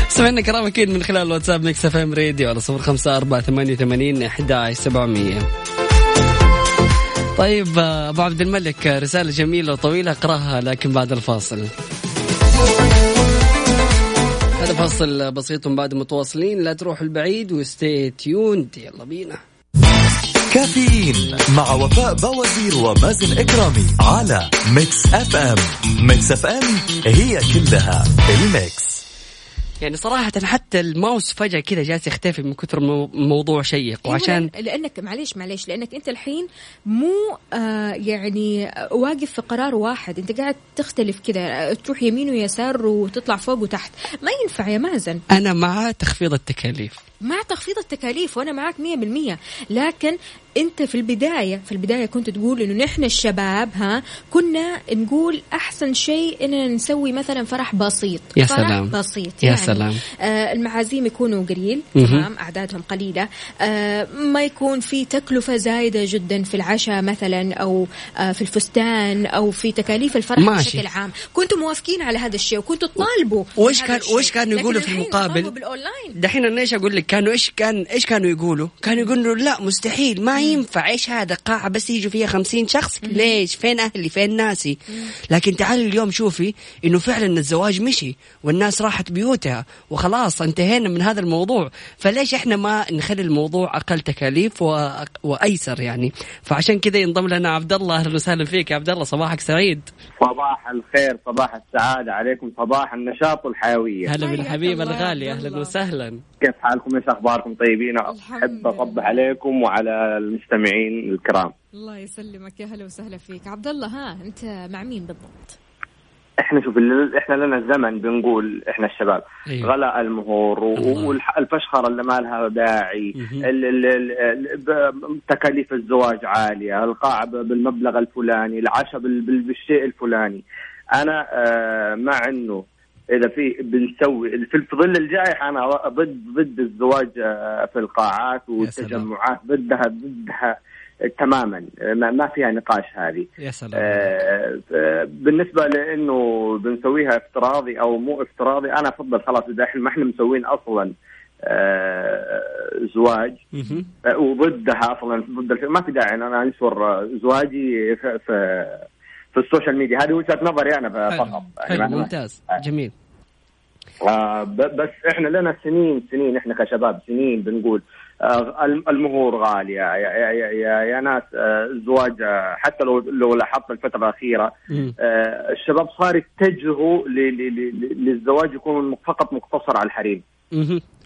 سمعنا كرامة اكيد من خلال الواتساب ميكس اف ام راديو على صفر خمسة أربعة ثمانية ثمانية أحد عشر سبعمية. طيب ابو عبد الملك, رسالة جميلة وطويلة, اقراها لكن بعد الفاصل. فصل بسيط بعد متواصلين، لا تروح البعيد وستي تيوند، يلا بينا. كافيين مع وفاء باوزير ومازن اكرامي على ميكس اف ام. ميكس اف ام هي كلها الميكس. يعني صراحة حتى الماوس فجأة كذا جالس يختفي من كثر موضوع شيق، وعشان لأنك معليش معليش لأنك أنت الحين مو آه يعني واقف في قرار واحد، أنت قاعد تختلف كذا، تروح يمين ويسار وتطلع فوق وتحت، ما ينفع يا مازن. أنا مع تخفيض التكاليف، مع تخفيض التكاليف وأنا معك مية بالمية، لكن أنت في البداية في البداية كنت تقول إنه نحن الشباب ها كنا نقول أحسن شيء إننا نسوي مثلا فرح بسيط. يا فرح سلام. بسيط يا يعني سلام. آه المعازيم يكونوا قليل، تمام، أعدادهم قليلة، آه ما يكون في تكلفة زايدة جدا في العشاء مثلا أو آه في الفستان أو في تكاليف الفرح ماشي. بشكل عام كنتوا موافقين على هذا الشيء وكنتوا تطالبوا. وإيش كان وإيش كانوا يقولوا في المقابل؟ دحين أنا إيش أقول لك كانوا إيش كان إيش كانوا يقولوا؟ كانوا يقولوا لا مستحيل، ما ينفع، إيش هذا، قاعة بس يجوا فيها خمسين شخص، ليش، فين أهلي، فين ناسي. لكن تعالي اليوم شوفي إنه فعلا الزواج مشي والناس راحت بيوتها وخلاص انتهينا من هذا الموضوع، فليش إحنا ما نخلي الموضوع أقل تكاليف و... وأيسر يعني. فعشان كذا ينضم لنا عبد الله، أهلا وسهلا فيك يا عبد الله، صباحك سعيد. صباح الخير، صباح السعادة عليكم، صباح النشاط والحيوية. هلا بالحبيبة الغالية، أهلا وسهلا، كيف حالكم، ايش اخباركم، طيبين؟ احب اصبح عليكم وعلى المستمعين الكرام. الله يسلمك، يا هلا وسهلا فيك عبد الله. ها انت مع مين بالضبط؟ احنا شوف احنا لنا زمن بنقول احنا الشباب أيوه. غلاء المهور والفشخره اللي ما لها داعي، تكاليف الزواج عاليه، القاعه بالمبلغ الفلاني، العشاء بالشيء الفلاني. انا آه مع انه إذا في بنسوي في ظل الجائحة، أنا ضد ضد الزواج في القاعات والتجمعات، ضدها ضدها تماما، ما فيها نقاش هذه. يا سلام. بالنسبة لأنه بنسويها افتراضي أو مو افتراضي، أنا أفضل خلاص إذا ما إحنا مسوين أصلا زواج وضدها أصلا ضد، ما في داعي أنا أنشر زواجي في, في في السوشيال ميديا. هذه وجهة نظري أنا فقط. ممتاز، جميل. آه بس إحنا لنا سنين سنين إحنا كشباب سنين بنقول آه المهور غالية يا, يا, يا, يا ناس. آه الزواج آه حتى لو لو لاحظت الفترة الأخيرة آه الشباب صار يتجهوا للزواج يكون فقط مقتصر على الحريم.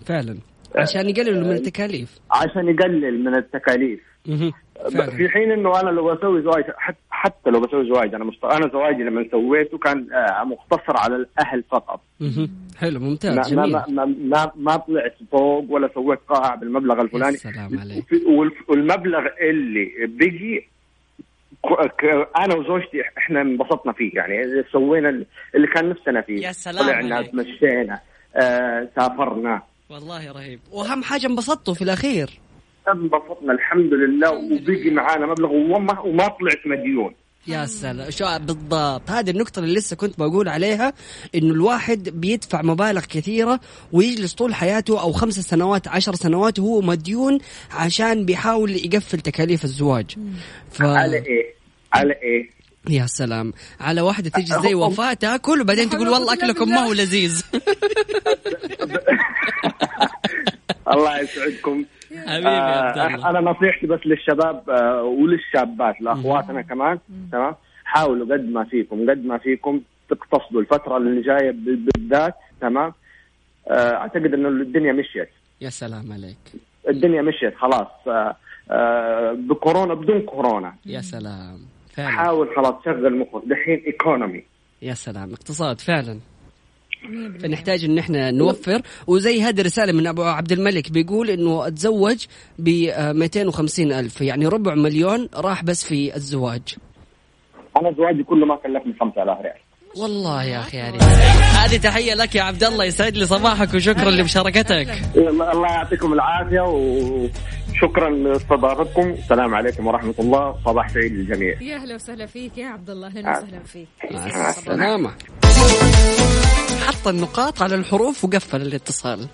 فعلا عشان يقلل من التكاليف، عشان يقلل من التكاليف في حين انه انا لو بسوي زواج حتى لو بسوي زواج انا مست... انا زواجي لما سويته كان مقتصر على الاهل فقط. حلو، ممتاز، ما ما, ما ما ما طلعت فوق ولا سويت قاعة بالمبلغ الفلاني. السلام عليك. والمبلغ اللي بيجي انا وزوجتي احنا انبسطنا فيه، يعني سوينا اللي كان نفسنا فيه. يا سلام، طلعنا تمشينا آه، سافرنا، والله رهيب، واهم حاجه انبسطتوا في الاخير، انبسطنا الحمد لله، وبيجي معانا مبلغ وما وما طلعت مديون. يا سلام، شو بالضبط هذه النقطه اللي لسه كنت بقول عليها، انه الواحد بيدفع مبالغ كثيره ويجلس طول حياته او خمس سنوات عشر سنوات وهو مديون عشان بيحاول يقفل تكاليف الزواج. ف... على ايه على ايه يا سلام، على واحدة تجي زي وفاة تاكل وبعدين تقول والله أكلكم ما هو لذيذ. الله يسعدكم. آه أنا نصيحتي بس للشباب آه وللشابات لأخواتنا كمان، تمام، حاولوا قد ما فيكم قد ما فيكم تقتصدوا الفترة اللي جاية بالذات، تمام. آه أعتقد إنه الدنيا مشيت. يا سلام عليك، الدنيا مشيت خلاص، آه آه بكورونا بدون كورونا. يا سلام فعلا. حاول خلاص شغل مخك دحين، ايكونومي. يا سلام، اقتصاد فعلا، فنحتاج ان احنا نوفر. وزي هذه الرساله من ابو عبد الملك بيقول انه اتزوج ب مئتين وخمسين ألف، يعني ربع مليون راح بس في الزواج. انا زواجي كله ما كلفني خمسة آلاف ريال. والله يا اخي يعني هذه تحيه لك يا عبد الله، يسعد لي صباحك وشكرا لمشاركتك. الله يعطيكم العافيه وشكرا لاستضافتكم. السلام عليكم ورحمه الله، صباح سعيد للجميع. يا اهلا وسهلا فيك يا عبد الله، اهلا وسهلا فيك. مع السلامه. حط النقاط على الحروف وقفل الاتصال،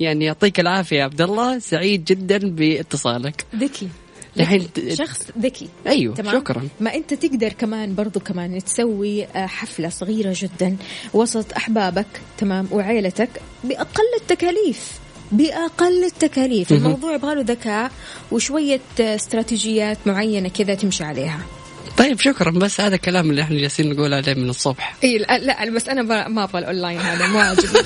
يعني يعطيك العافيه يا عبد الله، سعيد جدا باتصالك. ذكي لحين شخص ذكي. أيوه شكرا. ما أنت تقدر كمان برضو كمان تسوي حفلة صغيرة جدا وسط أحبابك تمام وعائلتك بأقل التكاليف، بأقل التكاليف. الموضوع يبغاله ذكاء وشوية استراتيجيات معينة كذا تمشي عليها. طيب شكرا. بس هذا الكلام اللي احنا جالسين نقول عليه من الصبح. اي لا بس انا ما ابغى الاونلاين هذا مو عاجبني.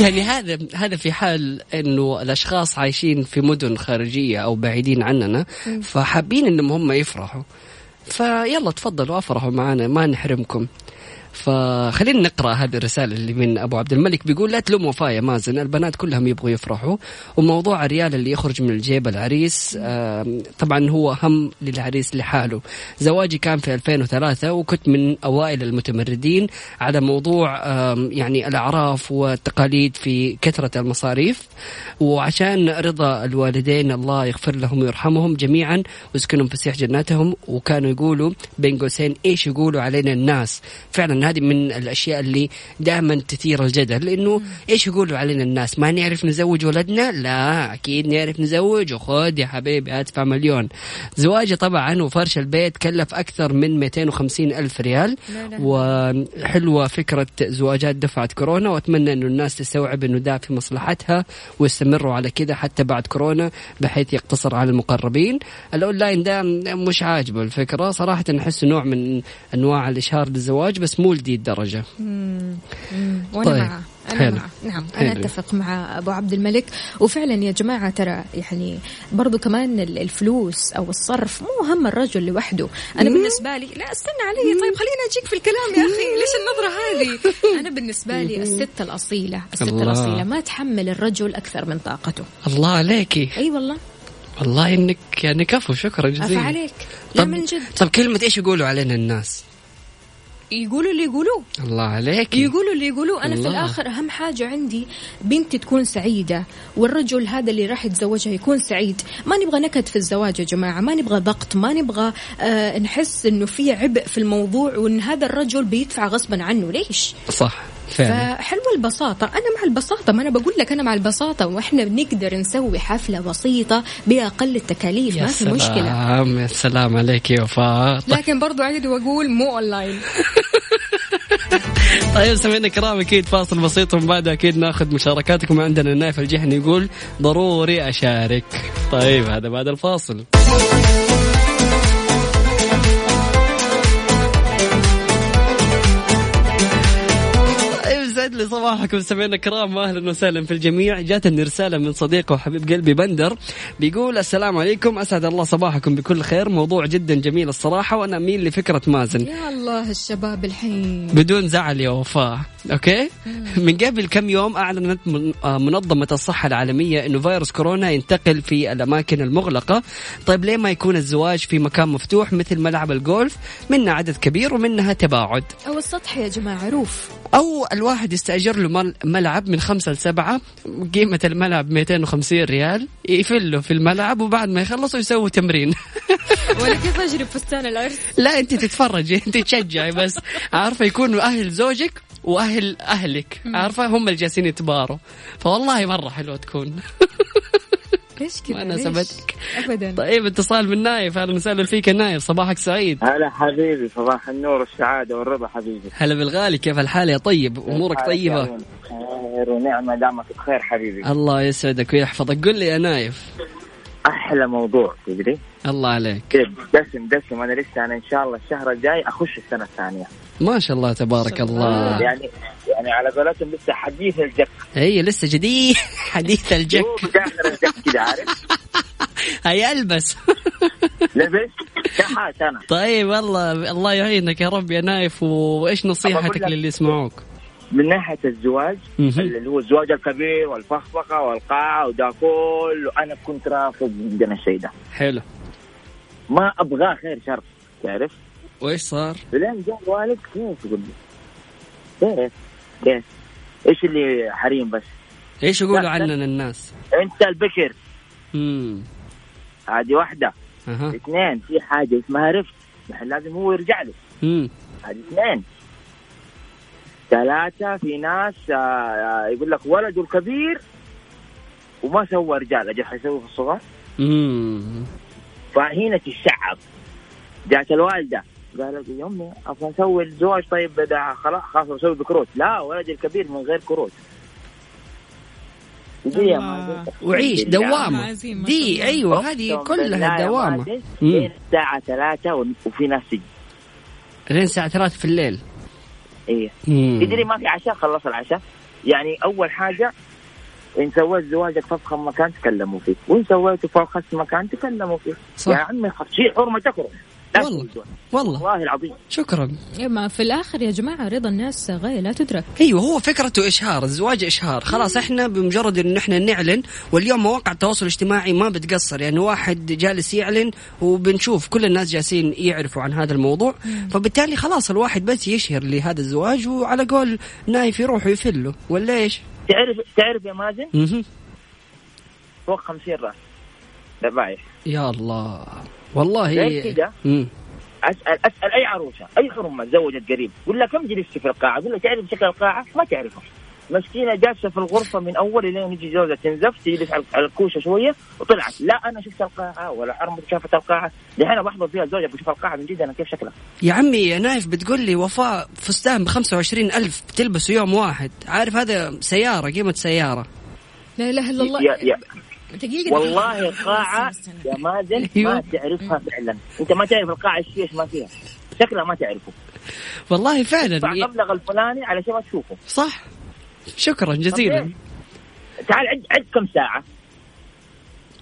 يعني هذا هذا في حال انه الاشخاص عايشين في مدن خارجيه او بعيدين عننا فحابين انهم هم يفرحوا، فيلا تفضلوا افرحوا معنا ما نحرمكم. فخلينا نقرأ هذه الرسالة اللي من أبو عبد الملك، بيقول لا تلوم وفاء يا مازن، البنات كلهم يبغوا يفرحوا، وموضوع الريال اللي يخرج من الجيب العريس طبعا هو هم للعريس لحاله. زواجي كان في ألفين وثلاثة وكنت من أوائل المتمردين على موضوع يعني الأعراف والتقاليد في كثرة المصاريف، وعشان رضا الوالدين الله يغفر لهم ويرحمهم جميعا ويسكنهم فسيح جناتهم، وكانوا يقولوا بين قوسين إيش يقولوا علينا الناس. فعلا هذه من الأشياء اللي دائما تثير الجدل، لأنه إيش يقولوا علينا الناس، ما نعرف نزوج ولدنا؟ لا أكيد نعرف نزوج، وخد يا حبيبي أدفع مليون. زواجي طبعا وفرش البيت كلف أكثر من مئتين وخمسين ألف ريال. لا لا. وحلوة فكرة زواجات دفعة كورونا، وأتمنى أنه الناس تستوعب أنه ده في مصلحتها ويستمروا على كده حتى بعد كورونا بحيث يقتصر على المقربين. الأونلاين ده مش عاجبه الفكرة صراحة، نحس نوع من أنواع الإشهار للزواج بس مو لدي الدرجة. مم. مم. وأنا طيب. معه. أنا معه. نعم أنا حلو. أتفق مع أبو عبد الملك. وفعلا يا جماعة ترى يعني برضو كمان الفلوس أو الصرف مو هم الرجل لوحده. أنا مم. بالنسبة لي لا استنى علي، طيب خلينا أجيك في الكلام يا أخي، ليش النظرة هذه؟ أنا بالنسبة لي الست الأصيلة الست الله. الأصيلة ما تحمل الرجل أكثر من طاقته. الله عليكي. أي والله والله إنك يعني كفو. شكرا جزيلا عليك. لا من جد. طب كلمة إيش يقولوا علينا الناس؟ يقولوا اللي يقولوا. الله عليك. يقولوا اللي يقولوا. أنا الله. في الآخر أهم حاجة عندي بنتي تكون سعيدة، والرجل هذا اللي راح يتزوجها يكون سعيد. ما نبغى نكد في الزواج يا جماعة، ما نبغى ضغط، ما نبغى آه نحس إنه في عبء في الموضوع وإن هذا الرجل بيدفع غصبا عنه. ليش؟ صح فعلا. فحلوة البساطة. أنا مع البساطة، ما أنا بقول لك أنا مع البساطة، وإحنا بنقدر نسوي حفلة بسيطة بأقل التكاليف. ما في مشكلة. يا سلام عليك يا وفاء. لكن برضو عيد وأقول مو أونلاين. طيب سمعنا كرام، أكيد فاصل بسيط ومن بعد أكيد ناخذ مشاركاتكم. عندنا نايف الجهني يقول ضروري أشارك. طيب هذا بعد الفاصل. لي صباحكم سمعنا كرام، أهلا وسهلا في الجميع. جاتني رسالة من صديقه وحبيب قلبي بندر، بيقول السلام عليكم، أسعد الله صباحكم بكل خير. موضوع جدا جميل الصراحة، وأنا أميل لفكرة مازن. يا الله الشباب الحين بدون زعل يا وفاء. أوكي من قبل كم يوم أعلنت منظمة الصحة العالمية إنه فيروس كورونا ينتقل في الأماكن المغلقة. طيب ليه ما يكون الزواج في مكان مفتوح مثل ملعب الجولف، منها عدد كبير ومنها تباعد، أو السطح يا جماعة روف، أو الواحد يستأجر له ملعب من خمسة لسبعة، قيمة الملعب مئتين وخمسين ريال، يفله في الملعب وبعد ما يخلصوا يسووا تمرين. ولا كيف أجرب فستان العرس؟ لا أنت تتفرجي، أنت تشجعي بس. عارفة يكونوا أهل زوجك وأهل أهلك، عارفة هم اللي جالسين يتباروا، فوالله مرة حلوة تكون. ليش كده؟ أنا سبتك أبدا. طيب اتصال من نايف، أهلا وسهلا فيك نايف، صباحك سعيد. هلا حبيبي، صباح النور والسعادة والرضا حبيبي. هلا بالغالي، كيف الحال يا طيب؟ أمورك طيبة؟ خير ونعمة، دامك بخير حبيبي. الله يسعدك ويحفظك. قل لي يا نايف، أحلى موضوع تدري؟ الله عليك. دسم دسم. أنا لسه أنا إن شاء الله الشهر الجاي أخش السنة الثانية. ما شاء الله تبارك الله. يعني يعني على قولتهم لسه حديث الجك. هي لسه جديد حديث الجك. داخل الجك كده عارف. هي ألبس. لبس شحات أنا. طيب والله الله يعينك يا رب يا نايف. وإيش نصيحتك للي يسمعوك؟ من ناحية الزواج اللي هو الزواج الكبير والفخفخة والقاعة ودا كله، أنا كنت رافض جدا الشيء ده. حلو. ما أبغاه خير شر تعرف. وإيش صار؟ لين جاء والد كيف يقول لي كيف كيف إيش اللي حريم بس إيش يقولوا عننا الناس؟ أنت البكر. امم هذه واحدة. أه. اثنين في حاجة اسمها رفت، لازم هو يرجع له. امم هذه اثنين. ثلاثة في ناس يقول لك ولده الكبير وما سوى رجال، أجل حيسوي في الصغار. فهنا الشعب جاءت الوالدة قالت لي أمي أبغى أسوي الزواج. طيب بدأ خلاص خلاص أسوي بكروت. لا ولدي الكبير من غير كروت. دي وعيش دوامة دي. أيوة هذه كلها دوامة بين الساعة ثلاثة وفي ناس لين الساعة ثلاثة في الليل. إيه تدري ما في عشاء. خلص العشاء يعني أول حاجة إن سويت زواجك في أفخم مكان تكلموا فيه، وإن سويته في أرخص مكان تكلموا فيه. صح. يا عمي شيء حرمة تكرم. والله والله والله العظيم. شكرا. اما في الاخر يا جماعه رضا الناس غايه لا تدرك. ايوه هو فكرته اشهار، الزواج اشهار. خلاص احنا بمجرد ان احنا نعلن، واليوم مواقع التواصل الاجتماعي ما بتقصر، يعني واحد جالس يعلن وبنشوف كل الناس جالسين يعرفوا عن هذا الموضوع، فبالتالي خلاص الواحد بس يشهر لهذا الزواج، وعلى قول نايف يروح يفله ولا ايش. تعرف تعرف يا مازن اها فوق خمسين راس ذبايح. يا الله والله كده. أسأل أسأل أي عروسة أي حرمة تزوجت قريب، قل لها كم جلست في القاعة، قل لها تعرف شكل القاعة، ما تعرفها مسكينة جالسة في الغرفة من أول إلى يجي جوزها تنزف تجلس على الكوشة شوية وطلعت. لا أنا شفت القاعة ولا حرمة شافت القاعة. دحين بحضر فيها زوجة بشوف القاعة من جد أنا كيف شكلها. يا عمي يا نايف بتقول لي وفاء فستان بخمسة وعشرين ألف بتلبسه يوم واحد، عارف هذا سيارة قيمة سيارة. لا إله إلا الله. يا يا والله القاعة يا مازن ما تعرفها فعلا. أنت ما تعرف القاعة إيش ما فيها، شكلها ما تعرفه والله فعلا. فأبلغ الفلاني على شيء ما تشوفه. صح. شكرا جزيلا. تعال عد عد كم ساعة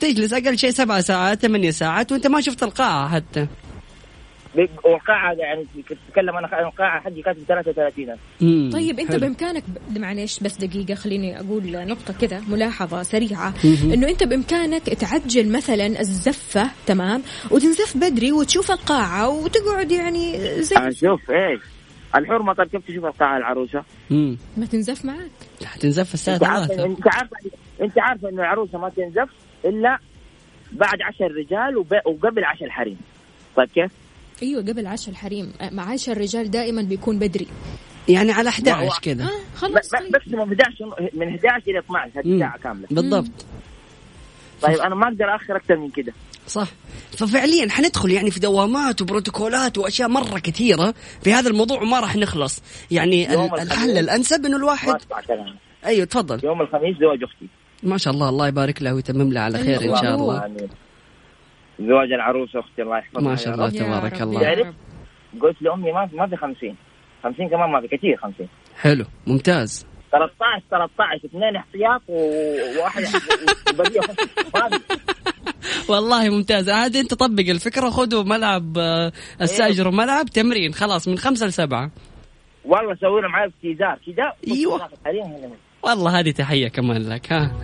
تجلس، أقل شيء سبع ساعات ثمانية ساعات وأنت ما شفت القاعة حتى. والقاعة يعني تتكلم أنا القاعة حقي كانت ثلاثة وثلاثين. طيب أنت حلو. بإمكانك معليش بس دقيقة خليني أقول نقطة كذا ملاحظة سريعة مم. إنه أنت بإمكانك تعجل مثلا الزفة تمام وتنزف بدري وتشوف القاعة وتقعد يعني زي أشوف إيش الحرمة. طيب كيف تشوف القاعة العروسة؟ مم. ما تنزف معك تنزف الساعة ثلاثة. أنت عارف أنت عارف إن العروسة ما تنزف إلا بعد عشر رجال وب... وقبل عشر حريم. طيب كيف؟ ايوه قبل عشاء الحريم معاش الرجال دائما بيكون بدري يعني على احد عشر كده. آه خلاص بس من احد عشر من احد عشر الى اثنا عشر هذه ساعه كامله بالضبط. طيب انا ما اقدر اخر اكثر من كده. صح. ففعليا حندخل يعني في دوامات وبروتوكولات واشياء مره كثيره في هذا الموضوع وما راح نخلص. يعني الحل الانسب انه الواحد ايوه تفضل يوم الخميس زواج اختي ما شاء الله الله يبارك له ويتمم له على خير. أيوة. ان شاء الله. آمين. زواج العروسة أختي الله يحفظها ما شاء الله تبارك الله. تعرف قلت لأمي ما ما في خمسين خمسين كمان ما في كتير خمسين. حلو ممتاز. ثلاثطعش ثلاثطعش اثنين احتياط وواحد وبقية خمسة. والله ممتاز. عاد أنت طبق الفكرة خذوا ملعب الساجر ملعب تمرين خلاص من خمسة لسبعة. والله سوينا معايا كيزار كذا. أيوة. والله هذه تحية كمان لك ها.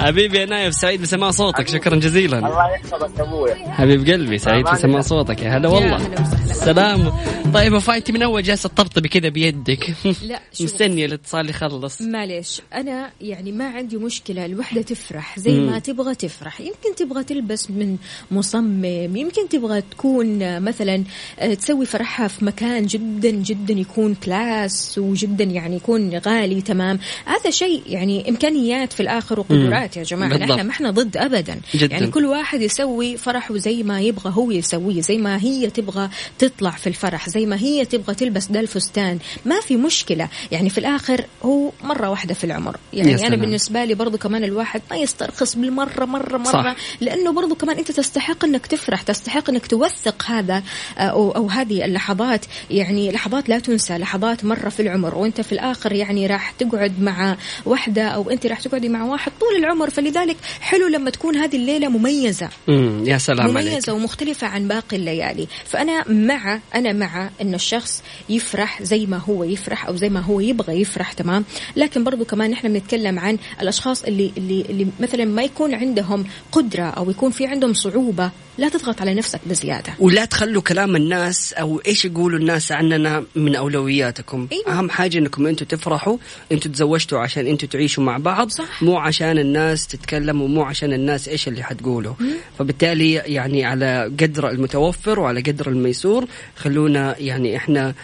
حبيبي يا نايف سعيد بسماع صوتك حبيب. شكرا جزيلا. الله يحفظك ابويا حبيب قلبي سعيد بسماع صوتك. يا هلا والله سلام. طيب وفايتي من اول جالسه تطبطب كذا بيدك. لا مستنيه الاتصال يخلص. معليش انا يعني ما عندي مشكله الوحده تفرح زي ما تبغى تفرح. يمكن تبغى تلبس من مصمم، يمكن تبغى تكون مثلا تسوي فرحها في مكان جدا جدا يكون كلاس وجدا يعني يكون غالي تمام. هذا شيء يعني امكانيات في الاخر وقدرات يا جماعة. احنا ما احنا ضد ابدا جداً. يعني كل واحد يسوي فرحه زي ما يبغى هو يسويه، زي ما هي تبغى تطلع في الفرح، زي ما هي تبغى تلبس ده الفستان، ما في مشكلة. يعني في الاخر هو مرة واحدة في العمر يعني انا بالنسبة لي برضو كمان الواحد ما يسترخص بالمرة مرة مرة. صح. لانه برضو كمان انت تستحق انك تفرح، تستحق انك توثق هذا او, أو هذه اللحظات، يعني لحظات لا تنسى، لحظات مرة في العمر. وانت في الاخر يعني راح تقعد مع واحدة او انت راح تقعدي مع واحد طول العمر، فلذلك حلو لما تكون هذه الليلة مميزة. مم. يا سلام مميزة عليك. ومختلفة عن باقي الليالي. فأنا مع أنا مع إن الشخص يفرح زي ما هو يفرح أو زي ما هو يبغى يفرح تمام. لكن برضو كمان إحنا بنتكلم عن الأشخاص اللي اللي, اللي مثلا ما يكون عندهم قدرة أو يكون في عندهم صعوبة لا تضغط على نفسك بزيادة، ولا تخلوا كلام الناس أو إيش يقولوا الناس عننا من أولوياتكم. أيوة. أهم حاجة أنكم أنتوا تفرحوا، أنتوا تزوجتوا عشان أنتوا تعيشوا مع بعض، صح. مو عشان الناس تتكلم ومو عشان الناس إيش اللي حتقوله. مم. فبالتالي يعني على قدر المتوفر وعلى قدر الميسور خلونا يعني إحنا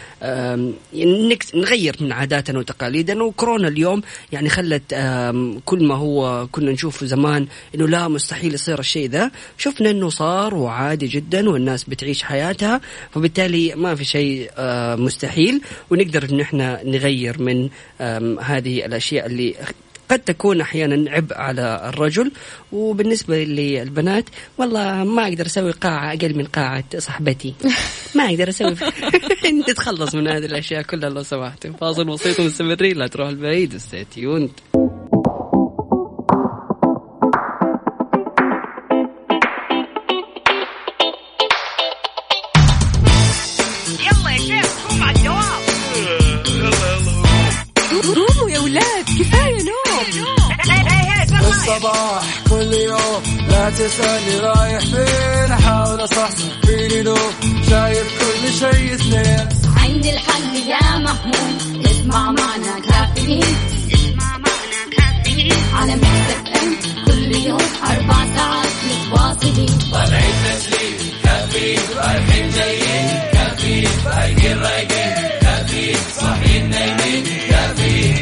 نغير من عاداتنا وتقاليدنا. وكورونا اليوم يعني خلت كل ما هو كنا نشوفه زمان إنه لا مستحيل يصير الشيء ذا، شفنا إنه صار وعادي جدا والناس بتعيش حياتها، فبالتالي ما في شيء مستحيل ونقدر إن إحنا نغير من هذه الأشياء اللي قد تكون أحيانا عبء على الرجل. وبالنسبة للبنات والله ما أقدر أسوي قاعة أقل من قاعة صاحبتي، ما أقدر أسوي أنت تتخلص من هذه الأشياء كلها لو سمحت. فاصل وسيط مستمرين، لا تروح البعيد، stay tuned. صباح كل يوم لا تسألني رايح فين، أحاول أصحصح فيني لو شايف كل شيء سنين. عندي الحل يا محمود، اسمع معنا كافيين، اسمع معنا كافيين على ميكس اف ام كل يوم أربع ساعات متواصلين. طالعين تسليم كافيين، رايحين جايين كافيين، رايقين رايقين كافيين، صاحيين نايمين كافيين.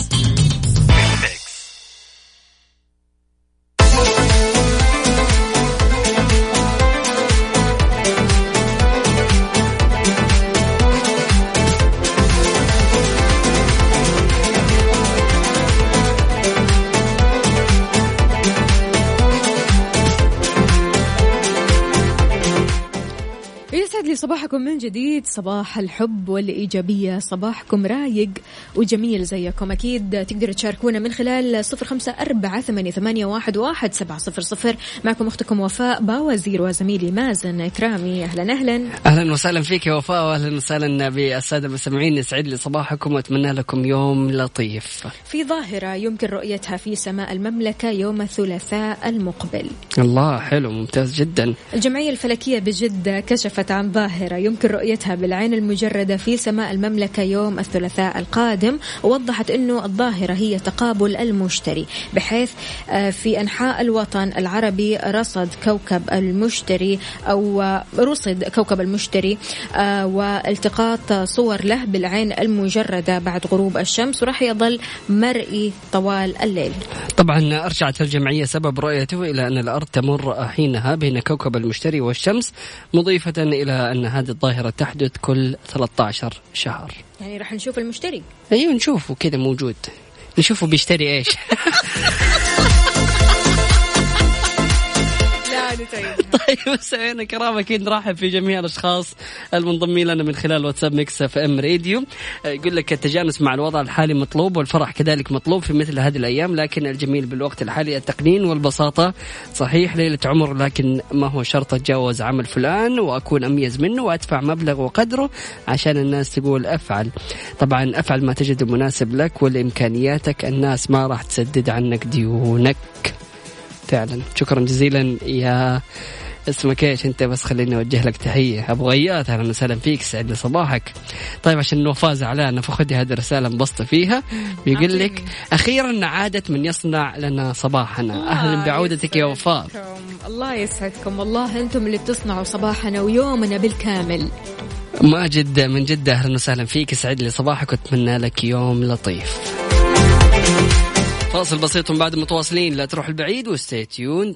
صباحكم من جديد، صباح الحب والإيجابية، صباحكم رايق وجميل زيكم. أكيد تقدروا تشاركونا من خلال صفر خمسة أربعة ثمانية ثمانية واحد واحد سبعة صفر صفر. معكم أختكم وفاء باوزير وزميلي مازن إكرامي. أهلا أهلا أهلا وسهلا فيك يا وفاء، وأهلا وسهلا بالسادة المستمعين. يسعد لي صباحكم وأتمنى لكم يوم لطيف. في ظاهرة يمكن رؤيتها في سماء المملكة يوم الثلاثاء المقبل. الله حلو، ممتاز جدا. الجمعية الفلكية بجدة كشفت عن ظاهرة يمكن رؤيتها بالعين المجردة في سماء المملكة يوم الثلاثاء القادم، ووضحت أنه الظاهرة هي تقابل المشتري، بحيث في أنحاء الوطن العربي رصد كوكب المشتري أو رصد كوكب المشتري والتقاط صور له بالعين المجردة بعد غروب الشمس، وراح يظل مرئي طوال الليل. طبعا أرجعت الجمعية سبب رؤيته إلى أن الأرض تمر حينها بين كوكب المشتري والشمس، مضيفة إلى أن أن هذه الظاهرة تحدث كل ثلاثة عشر شهر. يعني راح نشوف المشتري. أيوة نشوفه كذا موجود، نشوفه بيشتري إيش. طيب سوينا كرامة. أكيد نرحب في جميع الأشخاص المنضمين لنا من خلال واتساب ميكس اف ام راديو. يقول لك التجانس مع الوضع الحالي مطلوب، والفرح كذلك مطلوب في مثل هذه الأيام، لكن الجميل بالوقت الحالي التقنين والبساطة. صحيح ليلة عمر، لكن ما هو شرط أتجاوز عمل فلان وأكون أميز منه وأدفع مبلغ وقدره عشان الناس تقول أفعل. طبعا أفعل ما تجد مناسب لك ولإمكانياتك، الناس ما راح تسدد عنك ديونك. فعلا شكرا جزيلا يا اسمك ايش انت، بس خليني اوجه لك تحيه. ابو غياث اهلا وسهلا فيك، سعد صباحك. طيب عشان نوفاز علينا فخذي هذه الرساله انبسطت فيها. بيقول لك اخيرا عادت من يصنع لنا صباحنا. اهلا بعودتك يا وفاء. الله يسعدكم، والله انتم اللي بتصنعوا صباحنا ويومنا بالكامل. ماجد من جده اهلا وسهلا فيك، سعد لي صباحك واتمنى لك يوم لطيف. فاصل بسيط بعد متواصلين، لا تروح البعيد وستي تيوند.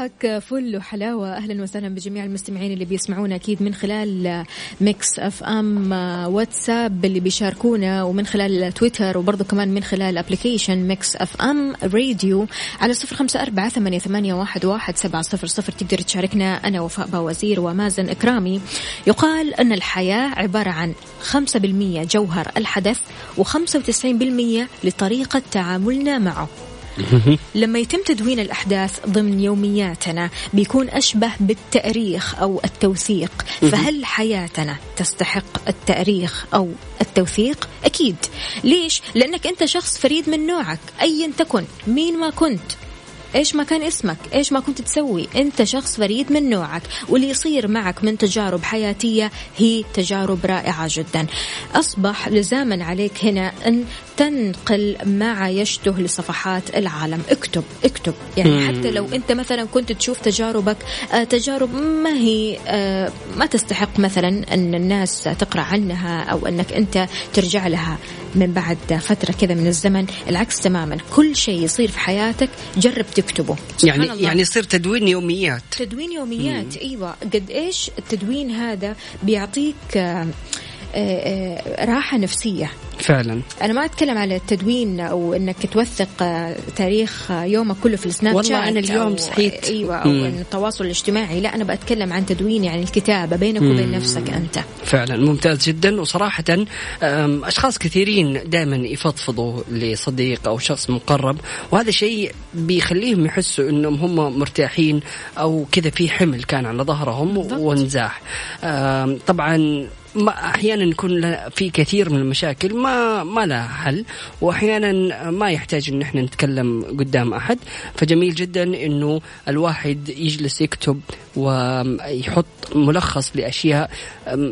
صباحك فل وحلاوة. أهلا وسهلا بجميع المستمعين اللي بيسمعونا أكيد من خلال ميكس اف ام واتساب اللي بيشاركونا، ومن خلال تويتر، وبرضه كمان من خلال أبليكيشن ميكس اف ام راديو على صفر خمسة أربعة ثمانية ثمانية واحد واحد سبعة صفر صفر. تقدر تشاركنا أنا وفاء باوزير ومازن اكرامي. يقال أن الحياة عبارة عن خمسة بالمئة جوهر الحدث وخمسة وتسعين بالمئة لطريقة تعاملنا معه. لما يتم تدوين الأحداث ضمن يومياتنا بيكون أشبه بالتأريخ أو التوثيق، فهل حياتنا تستحق التأريخ أو التوثيق؟ أكيد. ليش؟ لأنك أنت شخص فريد من نوعك أيا تكن، مين ما كنت، إيش ما كان اسمك، إيش ما كنت تسوي، أنت شخص فريد من نوعك، واللي يصير معك من تجارب حياتية هي تجارب رائعة جدا. أصبح لزاما عليك هنا أن تنقل ما عايشته لصفحات العالم. اكتب اكتب يعني حتى لو أنت مثلا كنت تشوف تجاربك تجارب ما هي ما تستحق مثلا أن الناس تقرأ عنها أو أنك أنت ترجع لها من بعد فترة كذا من الزمن، العكس تماما. كل شيء يصير في حياتك جرب تكتبه. يعني الله. يعني يصير تدوين يوميات تدوين يوميات مم. ايوه. قد ايش التدوين هذا بيعطيك آآ آآ راحة نفسية فعلا. أنا ما أتكلم على التدوين أو أنك توثق تاريخ يومك كله في السناب والله شات، أنا اليوم صحيت أيوة، أو التواصل الاجتماعي. لا، أنا بأتكلم عن تدوين يعني الكتابة بينك مم. وبين نفسك أنت. فعلا ممتاز جدا. وصراحة أشخاص كثيرين دائما يفضفضوا لصديق أو شخص مقرب، وهذا شيء بيخليهم يحسوا أنهم هم مرتاحين أو كذا في حمل كان على ظهرهم وانزاح. طبعا أحيانا يكون في كثير من المشاكل ما ما لا حل، وأحيانا ما يحتاج أن احنا نتكلم قدام أحد، فجميل جدا أنه الواحد يجلس يكتب ويحط ملخص لأشياء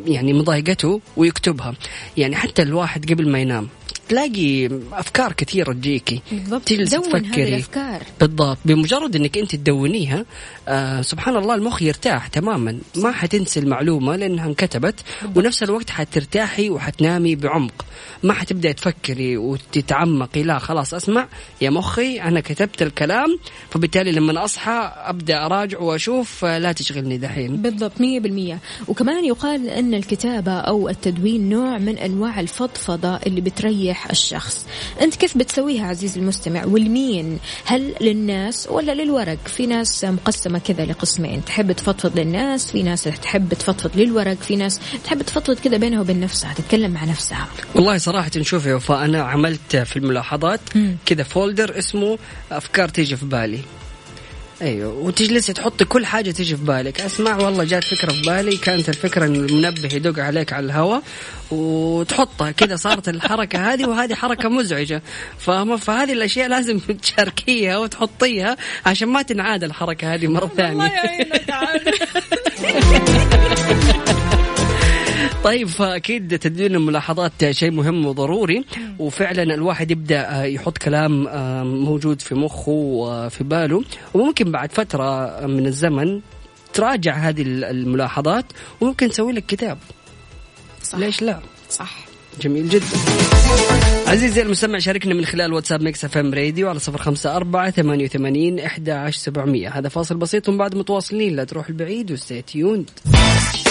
يعني مضايقته ويكتبها. يعني حتى الواحد قبل ما ينام تلاقي أفكار كثيرة تجيكي، تدون هذه الأفكار بالضبط. بمجرد أنك أنت تدونيها آه سبحان الله المخ يرتاح تماما، ما حتنسي المعلومة لأنها انكتبت، ونفس الوقت حترتاحي وحتنامي بعمق، ما حتبدأ تفكري وتتعمقي. لا خلاص، أسمع يا مخي أنا كتبت الكلام، فبالتالي لما أصحى أبدأ أراجع وأشوف لا تشغلني دحين. بالضبط، مية بالمية. وكمان يقال أن الكتابة أو التدوين نوع من أنواع الفضفضة اللي بتريح الشخص. أنت كيف بتسويها عزيزي المستمع؟ والمين؟ هل للناس ولا للورق؟ في ناس مقسمة كذا لقسمين، تحب تفضفض للناس، في ناس تحب تفضفض للورق، في ناس تحب تفضفض كذا بينها وبين نفسها، تتكلم مع نفسها. والله صراحة نشوف يا وفاء، أنا عملت في الملاحظات كذا فولدر اسمه أفكار تيجي في بالي. أيوة، وتجلسي تحطي كل حاجة تيجي في بالك. أسمع والله جات فكرة في بالي، كانت الفكرة إن المنبه يدق عليك على الهواء، وتحطها كذا صارت الحركة هذه، وهذه حركة مزعجة. فما فهذه الأشياء لازم تشاركيها وتحطيها عشان ما تنعاد الحركة هذه مرة ثانية. طيب، فأكيد تدوين الملاحظات شيء مهم وضروري، وفعلا الواحد يبدأ يحط كلام موجود في مخه وفي باله، وممكن بعد فترة من الزمن تراجع هذه الملاحظات وممكن تسوي لك كتاب. صح. ليش لا؟ صح، جميل جدا. عزيزي المستمع، شاركنا من خلال واتساب ميكس اف ام راديو على صفر خمسة أربعة ثمانية ثمانية واحد واحد سبعمية. هذا فاصل بسيط، ومن بعد متواصلين، لا تروح البعيد، وستي تيوند.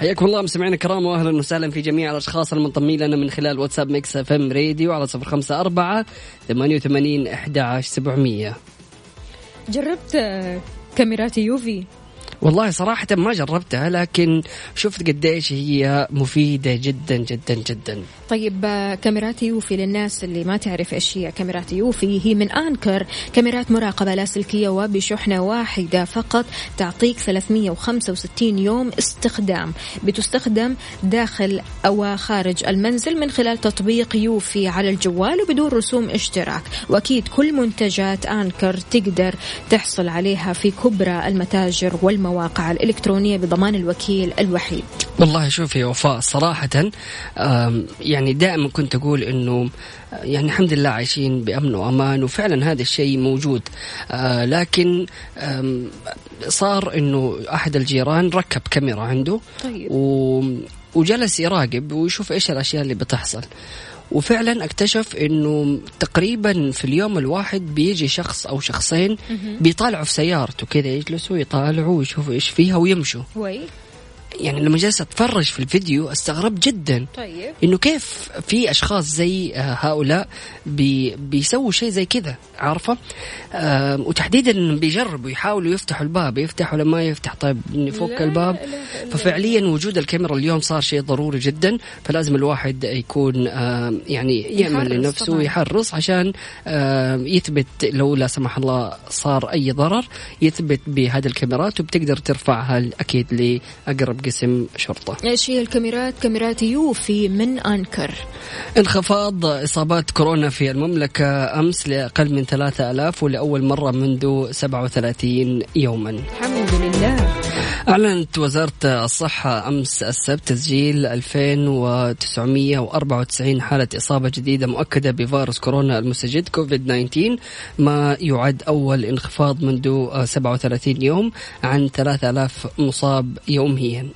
حياكم الله مستمعينا الكرام، واهلا وسهلا في جميع الاشخاص المنضمين لنا من خلال واتساب ميكس اف ام راديو على صفر خمسة أربعة ثمانية ثمانية واحد واحد سبعمية. جربت كاميرات يوفي والله صراحة ما جربتها لكن شفت قديش هي مفيدة جدا جدا جدا. طيب كاميرات يوفي للناس اللي ما تعرف ايش هي كاميرات يوفي، هي من أنكر كاميرات مراقبة لاسلكية وبشحنة واحدة فقط تعطيك ثلاثمئة وخمسة وستين يوم استخدام، بتستخدم داخل أو خارج المنزل من خلال تطبيق يوفي على الجوال وبدون رسوم اشتراك، وأكيد كل منتجات أنكر تقدر تحصل عليها في كبرى المتاجر والمواقع الإلكترونية بضمان الوكيل الوحيد. والله شوفي وفاء صراحة يعني دائما كنت أقول أنه يعني الحمد لله عايشين بأمن وأمان وفعلا هذا الشيء موجود، آه لكن صار أنه أحد الجيران ركب كاميرا عنده. طيب. و وجلس يراقب ويشوف إيش الأشياء اللي بتحصل، وفعلا اكتشف أنه تقريبا في اليوم الواحد بيجي شخص أو شخصين بيطالعوا في سيارته كذا، يجلسوا يطالعوا ويشوفوا إيش فيها ويمشوا. وي يعني لما جلست أتفرج في الفيديو استغربت جدا. طيب. إنه كيف في أشخاص زي هؤلاء بي بيسووا شيء زي كذا، عارفة؟ وتحديدا بيجربوا يحاولوا يفتحوا الباب، يفتحوا لما يفتح، طيب نفك لا الباب لا لا لا. ففعليا وجود الكاميرا اليوم صار شيء ضروري جدا، فلازم الواحد يكون يعني يأمن لنفسه طبعاً. يحرص عشان يثبت لو لا سمح الله صار أي ضرر يثبت بهذه الكاميرات، وبتقدر ترفعها أكيد لأقرب قسم شرطة. ايش هي الكاميرات؟ كاميرات يوفي من أنكر. انخفاض إصابات كورونا في المملكة أمس لأقل من ثلاثة آلاف ولأول مرة منذ سبعة وثلاثين يوما. الحمد لله. أعلنت وزارة الصحة أمس السبت تسجيل ألفين وتسعمئة وأربعة وتسعين حالة إصابة جديدة مؤكدة بفيروس كورونا المستجد كوفيد تسعة عشر، ما يعد أول انخفاض منذ سبعة وثلاثين يوم عن ثلاثة آلاف مصاب يوميا.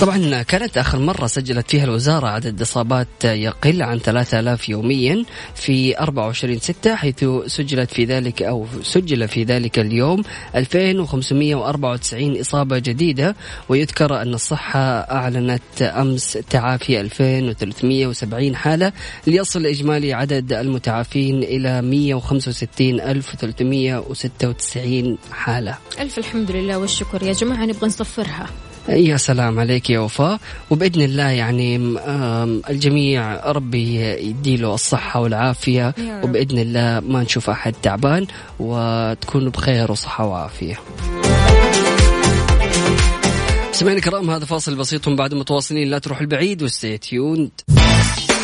طبعا كانت آخر مرة سجلت فيها الوزارة عدد إصابات يقل عن ثلاثة آلاف يوميا في أربعة وعشرين ستة، حيث سجلت في ذلك أو سجل في ذلك اليوم ألفين وخمسمئة وأربعة وتسعين إصابة جديدة، ويذكر أن الصحة أعلنت أمس تعافي ألفين وثلاثمئة وسبعين حالة ليصل إجمالي عدد المتعافين إلى مئة وخمسة وستين ألف وثلاثمئة وستة وتسعين حالة. ألف الحمد لله والشكر يا جماعة، نبغى نصفرها. يا سلام عليك يا وفاء، وبإذن الله يعني الجميع ربي يديله الصحة والعافية، وبإذن الله ما نشوف أحد تعبان، وتكونوا بخير وصحة وعافية. سمعنا الكرام، هذا فاصل بسيط بعد متواصلين، لا تروح البعيد وستيتيوند.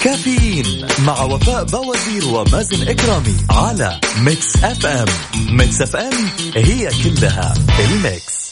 كافيين مع وفاء باوزير ومازن اكرامي على ميكس اف ام. ميكس اف ام هي كلها الميكس.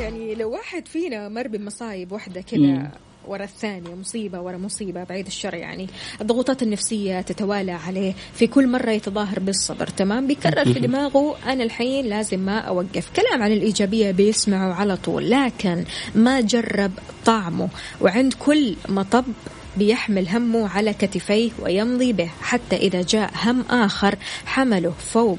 يعني لو واحد فينا مر بمصايب واحدة كذا ورا الثانية، مصيبة ورا مصيبة بعيد الشر، يعني الضغوطات النفسية تتوالى عليه، في كل مرة يتظاهر بالصبر، تمام، بيكرر في دماغه أنا الحين لازم ما أوقف، كلام عن الإيجابية بيسمعه على طول، لكن ما جرب طعمه، وعند كل مطب بيحمل همه على كتفيه ويمضي به، حتى إذا جاء هم آخر حمله فوق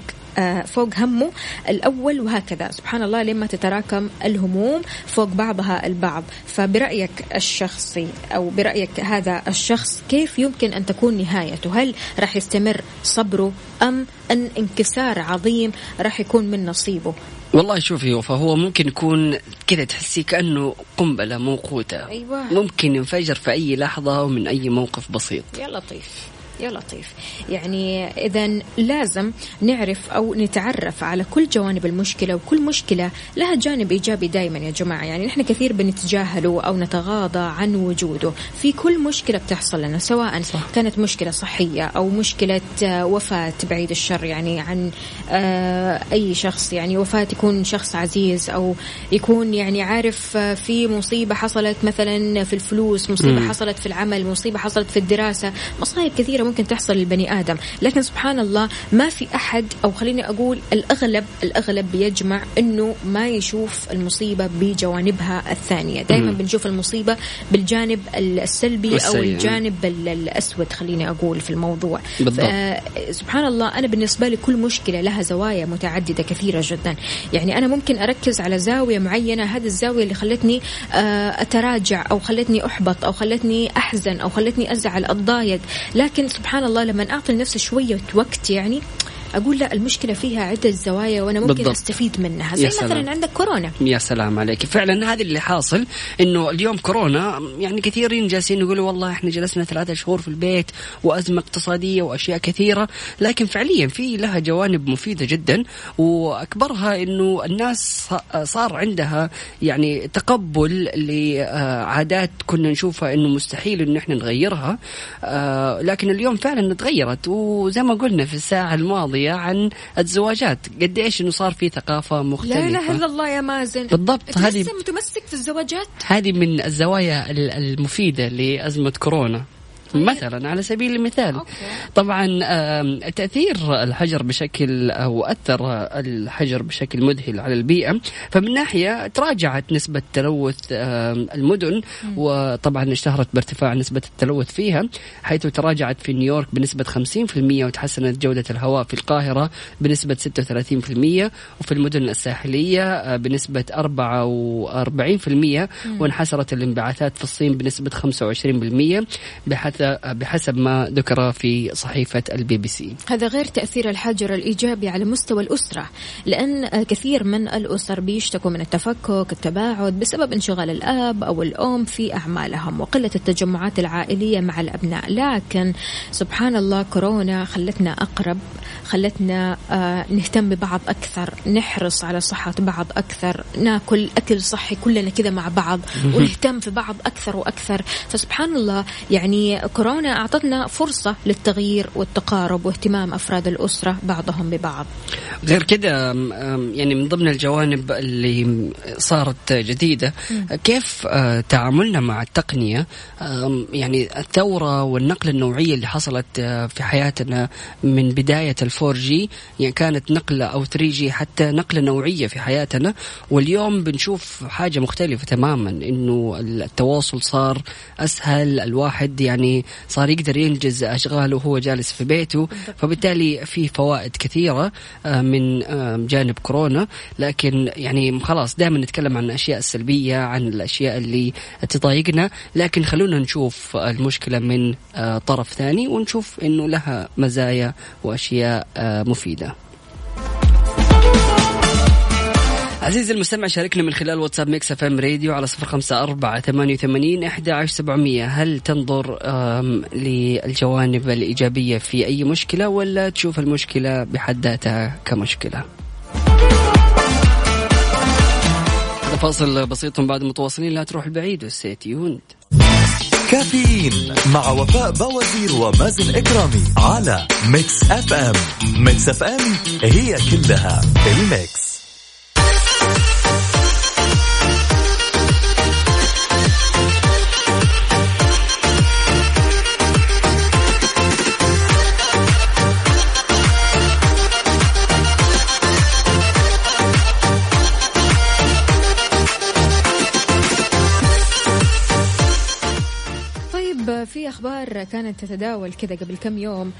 فوق همه الأول، وهكذا سبحان الله لما تتراكم الهموم فوق بعضها البعض. فبرأيك الشخصي أو برأيك هذا الشخص كيف يمكن أن تكون نهايته؟ هل راح يستمر صبره أم أن انكسار عظيم راح يكون من نصيبه؟ والله شوفي، فهو ممكن يكون كذا تحسي كأنه قنبلة موقوتة. أيوة. ممكن ينفجر في أي لحظة ومن أي موقف بسيط. يا لطيف يا لطيف. يعني إذن لازم نعرف أو نتعرف على كل جوانب المشكلة، وكل مشكلة لها جانب إيجابي دايما يا جماعة. يعني نحن كثير بنتجاهله أو نتغاضى عن وجوده في كل مشكلة بتحصل لنا، سواء صح. كانت مشكلة صحية أو مشكلة وفاة بعيد الشر، يعني عن أي شخص، يعني وفاة يكون شخص عزيز، أو يكون يعني عارف في مصيبة حصلت مثلا في الفلوس، مصيبة م. حصلت في العمل، مصيبة حصلت في الدراسة، مصايب كثيرة ممكن تحصل للبني آدم. لكن سبحان الله ما في أحد، أو خليني أقول الأغلب الأغلب بيجمع أنه ما يشوف المصيبة بجوانبها الثانية. دائما بنشوف المصيبة بالجانب السلبي أو الجانب الأسود خليني أقول في الموضوع. سبحان الله أنا بالنسبة لي كل مشكلة لها زوايا متعددة كثيرة جدا. يعني أنا ممكن أركز على زاوية معينة، هذه الزاوية اللي خلتني أتراجع أو خلتني أحبط أو خلتني أحزن أو خلتني أزعل أتضايق. لكن سبحان الله لما أعطي لنفسي شوية وقت يعني أقول لا، المشكلة فيها عدة زوايا وأنا ممكن بالضبط. أستفيد منها. زي مثلا عندك كورونا. يا سلام عليك، فعلا هذا اللي حاصل، إنه اليوم كورونا يعني كثيرين جالسين يقولوا والله إحنا جلسنا ثلاثة شهور في البيت وأزمة اقتصادية وأشياء كثيرة، لكن فعليا في لها جوانب مفيدة جدا، وأكبرها إنه الناس صار عندها يعني تقبل لعادات كنا نشوفها إنه مستحيل إنه إحنا نغيرها، لكن اليوم فعلا تغيرت. وزي ما قلنا في الساعة الماضية عن الزواجات قد إيش إنه صار في ثقافة مختلفة. لا إله إلا الله يا مازن، بالضبط. هذه متمسك في الزواجات، هذه من الزوايا المفيدة لأزمة كورونا مثلا على سبيل المثال. أوكي. طبعا تأثير الحجر بشكل أو أثر الحجر بشكل مذهل على البيئة، فمن ناحية تراجعت نسبة تلوث المدن، وطبعا اشتهرت بارتفاع نسبة التلوث فيها، حيث تراجعت في نيويورك بنسبة خمسين بالمئة، وتحسنت جودة الهواء في القاهرة بنسبة ستة وثلاثين بالمئة، وفي المدن الساحلية بنسبة أربعة وأربعين بالمئة، وانحسرت الانبعاثات في الصين بنسبة خمسة وعشرين بالمئة بحيث بحسب ما ذكر في صحيفة البي بي سي. هذا غير تأثير الحجر الإيجابي على مستوى الأسرة، لأن كثير من الأسر بيشتكوا من التفكك التباعد بسبب انشغال الأب أو الأم في أعمالهم وقلة التجمعات العائلية مع الأبناء. لكن سبحان الله كورونا خلتنا أقرب، خلتنا نهتم ببعض أكثر، نحرص على صحة بعض أكثر، ناكل أكل صحي كلنا كذا مع بعض ونهتم في بعض أكثر وأكثر. فسبحان الله يعني كورونا أعطتنا فرصة للتغيير والتقارب واهتمام أفراد الأسرة بعضهم ببعض. غير كده يعني من ضمن الجوانب اللي صارت جديدة كيف تعاملنا مع التقنية، يعني الثورة والنقل النوعية اللي حصلت في حياتنا من بداية الفور جي، يعني كانت نقلة أو ثري جي حتى نقلة نوعية في حياتنا، واليوم بنشوف حاجة مختلفة تماما، إنه التواصل صار أسهل، الواحد يعني صار يقدر ينجز أشغاله وهو جالس في بيته، فبالتالي في فوائد كثيرة من جانب كورونا. لكن يعني خلاص دائما نتكلم عن الأشياء السلبية، عن الأشياء اللي تضايقنا، لكن خلونا نشوف المشكلة من طرف ثاني ونشوف إنه لها مزايا وأشياء مفيدة. عزيزي المستمع، شاركنا من خلال واتساب ميكس اف ام راديو على صفر خمسة أربعة ثمانية ثمانية واحد واحد سبعمية. هل تنظر للجوانب الإيجابية في أي مشكلة، ولا تشوف المشكلة بحد ذاتها كمشكلة؟ هذا فاصل بسيط بعد متواصلين، لا تروح البعيد وستي تيوند. كافيين مع وفاء باوزير ومازن اكرامي على ميكس اف ام. ميكس اف ام هي كلها الميكس. في أخبار كانت تتداول كذا قبل كم يوم،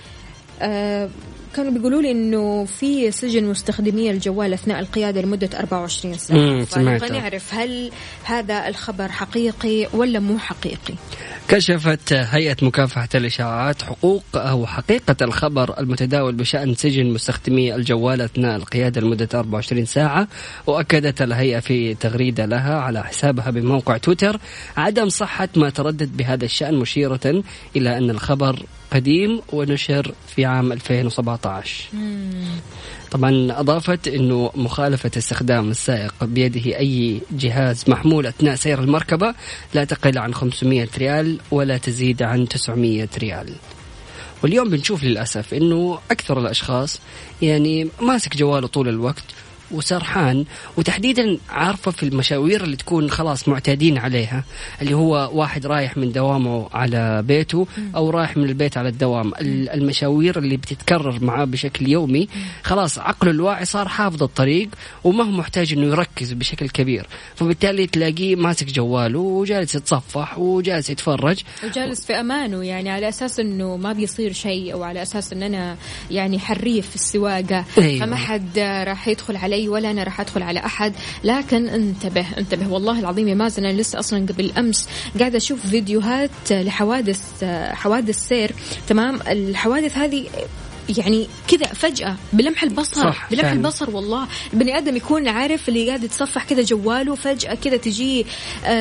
أه كانوا بيقولوا لي إنه في سجن مستخدمي الجوال أثناء القيادة لمدة أربعة وعشرين ساعة. فنبغى نعرف هل هذا الخبر حقيقي ولا مو حقيقي؟ كشفت هيئة مكافحة الإشاعات حقوق أو حقيقة الخبر المتداول بشأن سجن مستخدمي الجوال أثناء القيادة لمدة أربعة وعشرين ساعة، وأكدت الهيئة في تغريدة لها على حسابها بموقع تويتر عدم صحة ما تردد بهذا الشأن، مشيرة إلى أن الخبر قديم ونشر في عام ألفين وسبعة عشر. طبعا أضافت أنه مخالفة استخدام السائق بيده أي جهاز محمول أثناء سير المركبة لا تقل عن خمسمئة ريال ولا تزيد عن تسعمئة ريال. واليوم بنشوف للأسف أنه أكثر الأشخاص يعني ماسك جواله طول الوقت، وسرحان، وتحديدا عارفة في المشاوير اللي تكون خلاص معتادين عليها، اللي هو واحد رايح من دوامه على بيته أو رايح من البيت على الدوام، المشاوير اللي بتتكرر معاه بشكل يومي، خلاص عقله الواعي صار حافظ الطريق وما هو محتاج إنه يركز بشكل كبير، فبالتالي تلاقيه ماسك جواله وجالس يتصفح وجالس يتفرج وجالس في أمانه، يعني على أساس إنه ما بيصير شيء، أو على أساس إن أنا يعني حريف في السواقة. أيوة. فما حد راح يدخل علي ولا أنا راح أدخل على أحد. لكن انتبه انتبه والله العظيم يا مازن، أنا لسه أصلا قبل أمس قاعدة أشوف فيديوهات لحوادث حوادث سير، تمام؟ الحوادث هذه يعني كذا فجأة بلمح البصر، بلمح فعلا. البصر والله البني آدم يكون عارف اللي قاعد يتصفح كذا جواله، فجأة كذا تجي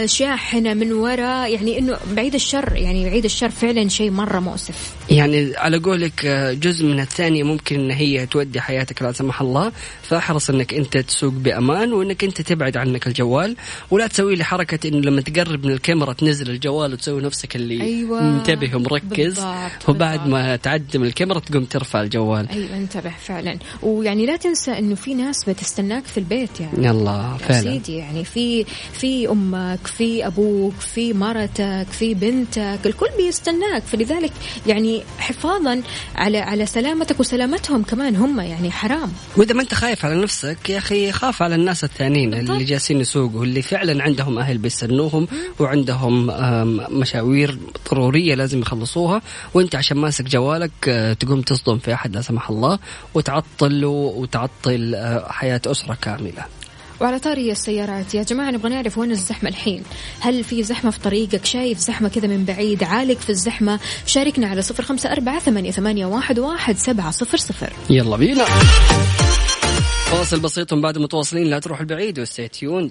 شاحنة من ورا، يعني إنه بعيد الشر، يعني بعيد الشر فعلا شيء مرة مؤسف. يعني على قولك جزء من الثانية ممكن إن هي تودي حياتك لا سمح الله، فاحرص إنك أنت تسوق بأمان، وإنك أنت تبعد عنك الجوال، ولا تسوي لي حركة إنه لما تقرب من الكاميرا تنزل الجوال وتسوي نفسك اللي أيوة. منتبه ومركز، بالضبط. وبعد ما تعدم الكاميرا تقوم ترفع الجوال. أيوة انتبه فعلا. ويعني لا تنسى إنه في ناس بتستناك في البيت، يعني يلا فعلا سيدي، يعني في في أمك، في أبوك، في مرتك، في بنتك، الكل بيستناك، فلذلك يعني حفاظا على على سلامتك وسلامتهم كمان هم، يعني حرام. وإذا ما أنت خايف على نفسك يا أخي خاف على الناس الثانيين اللي جالسين يسوقوا، اللي فعلا عندهم أهل بيستنوهم وعندهم مشاوير ضرورية لازم يخلصوها، وأنت عشان ماسك جوالك تقوم تصدم في أحد لا سمح الله، وتعطل وتعطل حياة أسرة كاملة. وعلى طاري السيارات يا جماعة، نبغى نعرف وين الزحمة الحين، هل في زحمة في طريقك؟ شايف زحمة كذا من بعيد؟ عالق في الزحمة؟ شاركنا على صفر خمسة أربعة ثمانية ثمانية واحد واحد سبعة صفر صفر. يلا بينا فاصل بسيط، بعد متواصلين، لا تروح البعيد وستيون.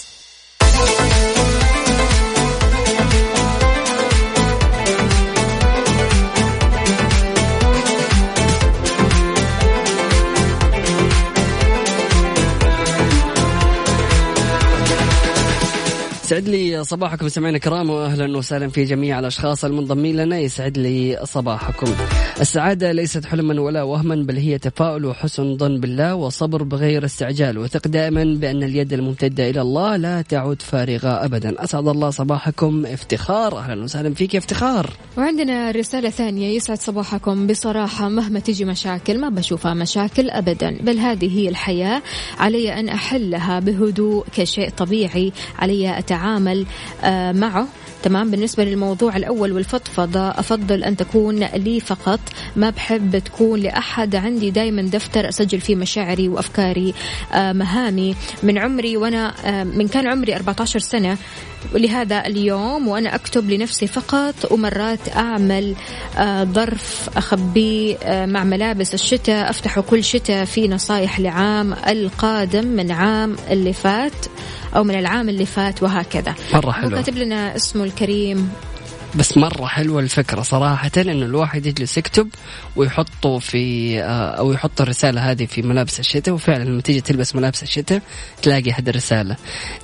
يسعد لي صباحكم سمعنا كرام، وأهلا وسهلا في جميع الأشخاص المنضمين لنا. يسعد لي صباحكم. السعادة ليست حلما ولا وهما، بل هي تفاؤل وحسن ظن بالله وصبر بغير استعجال، وثق دائما بأن اليد الممتدة إلى الله لا تعود فارغة أبدا. أسعد الله صباحكم افتخار، أهلا وسهلا فيك افتخار. وعندنا رسالة ثانية، يسعد صباحكم. بصراحة مهما تجي مشاكل ما بشوفها مشاكل أبدا، بل هذه هي الحياة، علي أن أحلها بهدوء كشيء طبيعي، علي أتعامل عامل معه، تمام. بالنسبة للموضوع الأول والفضفضة، أفضل أن تكون لي فقط، ما بحب تكون لأحد. عندي دايما دفتر أسجل فيه مشاعري وأفكاري، مهامي، من عمري وأنا من كان عمري أربعة عشر سنة لهذا اليوم، وأنا أكتب لنفسي فقط. ومرات أعمل ظرف أخبيه مع ملابس الشتاء، أفتحه كل شتاء في نصائح لعام القادم من عام اللي فات أو من العام اللي فات، وهكذا. مرة حلو. وكاتب لنا اسمه الكريم. بس مرة حلوة الفكرة صراحة، إنه الواحد يجلس يكتب ويحطه في أو يحط الرسالة هذه في ملابس الشتاء، وفعلا لما تيجي تلبس ملابس الشتاء تلاقي هذه الرسالة.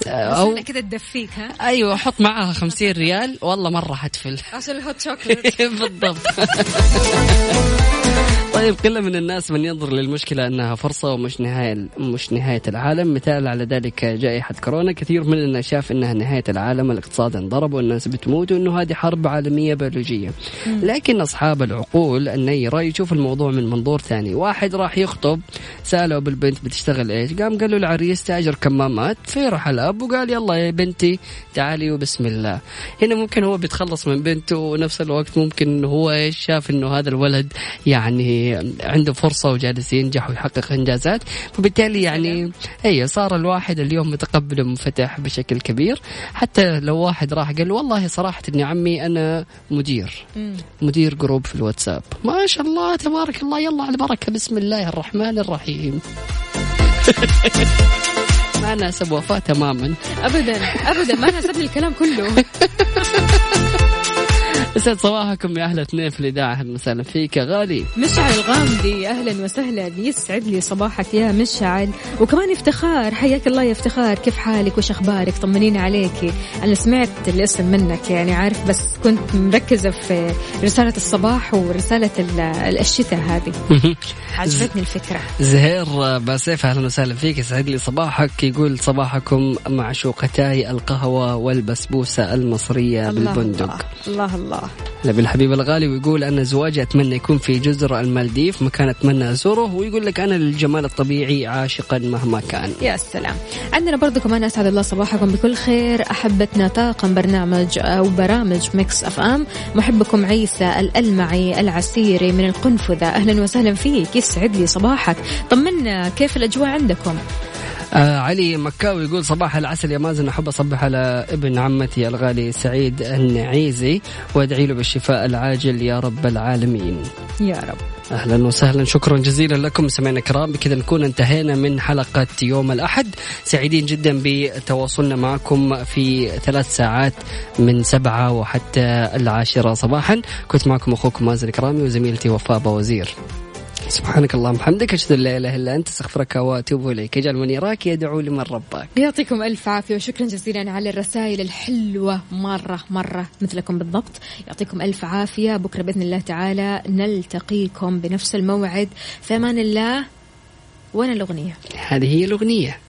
أو كده تدفيك، ها؟ أيوة، حط معها خمسين ريال والله مرة حتفل عشان الهوت شوكولات. بالضبط. طيب، قلة من الناس من ينظر للمشكلة أنها فرصة ومش نهاية مش نهاية العالم. مثال على ذلك جائحة كورونا، كثير مننا شاف أنها نهاية العالم، الاقتصاد انضرب والناس بتموت، وأنه هذه حرب عالمية بيولوجية. لكن أصحاب العقول النيرة يشوف الموضوع من منظور ثاني. واحد راح يخطب، سأله بالبنت بتشتغل إيش، قام قال له العريس تاجر كمامات. فرح الأب وقال يلا يا بنتي تعالي وبسم الله. هنا ممكن هو بيتخلص من بنته، ونفس الوقت ممكن هو شاف أنه هذا الولد يعني عنده فرصة وجالس ينجح ويحقق إنجازات، فبالتالي يعني أي صار الواحد اليوم متقبل ومفتح بشكل كبير. حتى لو واحد راح قال والله صراحة ابن عمي أنا مدير مدير جروب في الواتساب، ما شاء الله تبارك الله، يلا على البركة، بسم الله الرحمن الرحيم. ما ناسب وفاة تماما، أبدا أبدا ما ناسبني الكلام كله. يسعد صباحكم يا أهل اثنين في الإذاعة. أهلا وسهلا فيك يا غالي. مشعل الغامدي أهلا وسهلا، يسعد لي صباحك يا مشعل. وكمان افتخار، حياك الله يا افتخار، كيف حالك وش أخبارك؟ طمنينا عليكي. أنا سمعت الاسم منك يعني عارف، بس كنت مركزة في رسالة الصباح ورسالة الشتاء هذه. عجبتني الفكرة. زهير باسيف أهلا وسهلا فيك، يسعد لي صباحك. يقول صباحكم معشوقتاي القهوة والبسبوسة المصرية بالبندق. الله الله لبي الحبيب الغالي. ويقول أنا زواجي أتمنى يكون في جزر المالديف، مكان أتمنى أزوره. ويقول لك أنا للجمال الطبيعي عاشقا مهما كان. يا سلام. عندنا برضو كمان أسعد الله صباحكم بكل خير أحبتنا طاقم برنامج أو برامج ميكس اف ام، محبكم عيسى الألمعي العسيري من القنفذة. أهلا وسهلا فيك، يسعد لي صباحك. طمنا كيف الأجواء عندكم؟ آه علي مكاوي يقول صباح العسل يا مازن، أحب أصبح على ابن عمتي الغالي سعيد النعيزي وأدعي له بالشفاء العاجل يا رب العالمين يا رب. أهلا وسهلا، شكرا جزيلا لكم سمعنا كرام. بكذا نكون انتهينا من حلقة يوم الأحد، سعيدين جدا بتواصلنا معكم في ثلاث ساعات من سبعة وحتى العاشرة صباحا. كنت معكم أخوكم مازن اكرامي وزميلتي وفاء باوزير. سبحانك اللهم وبحمدك، أشهد أن لا إله إلا أنت، استغفرك وأتوب إليك. اجعل من يراك يدعو لمن ربك. يعطيكم ألف عافية وشكرا جزيلا على الرسائل الحلوة مرة مرة مثلكم بالضبط. يعطيكم ألف عافية. بكرة بإذن الله تعالى نلتقيكم بنفس الموعد. ثمان الله وأنا الأغنية، هذه هي الأغنية.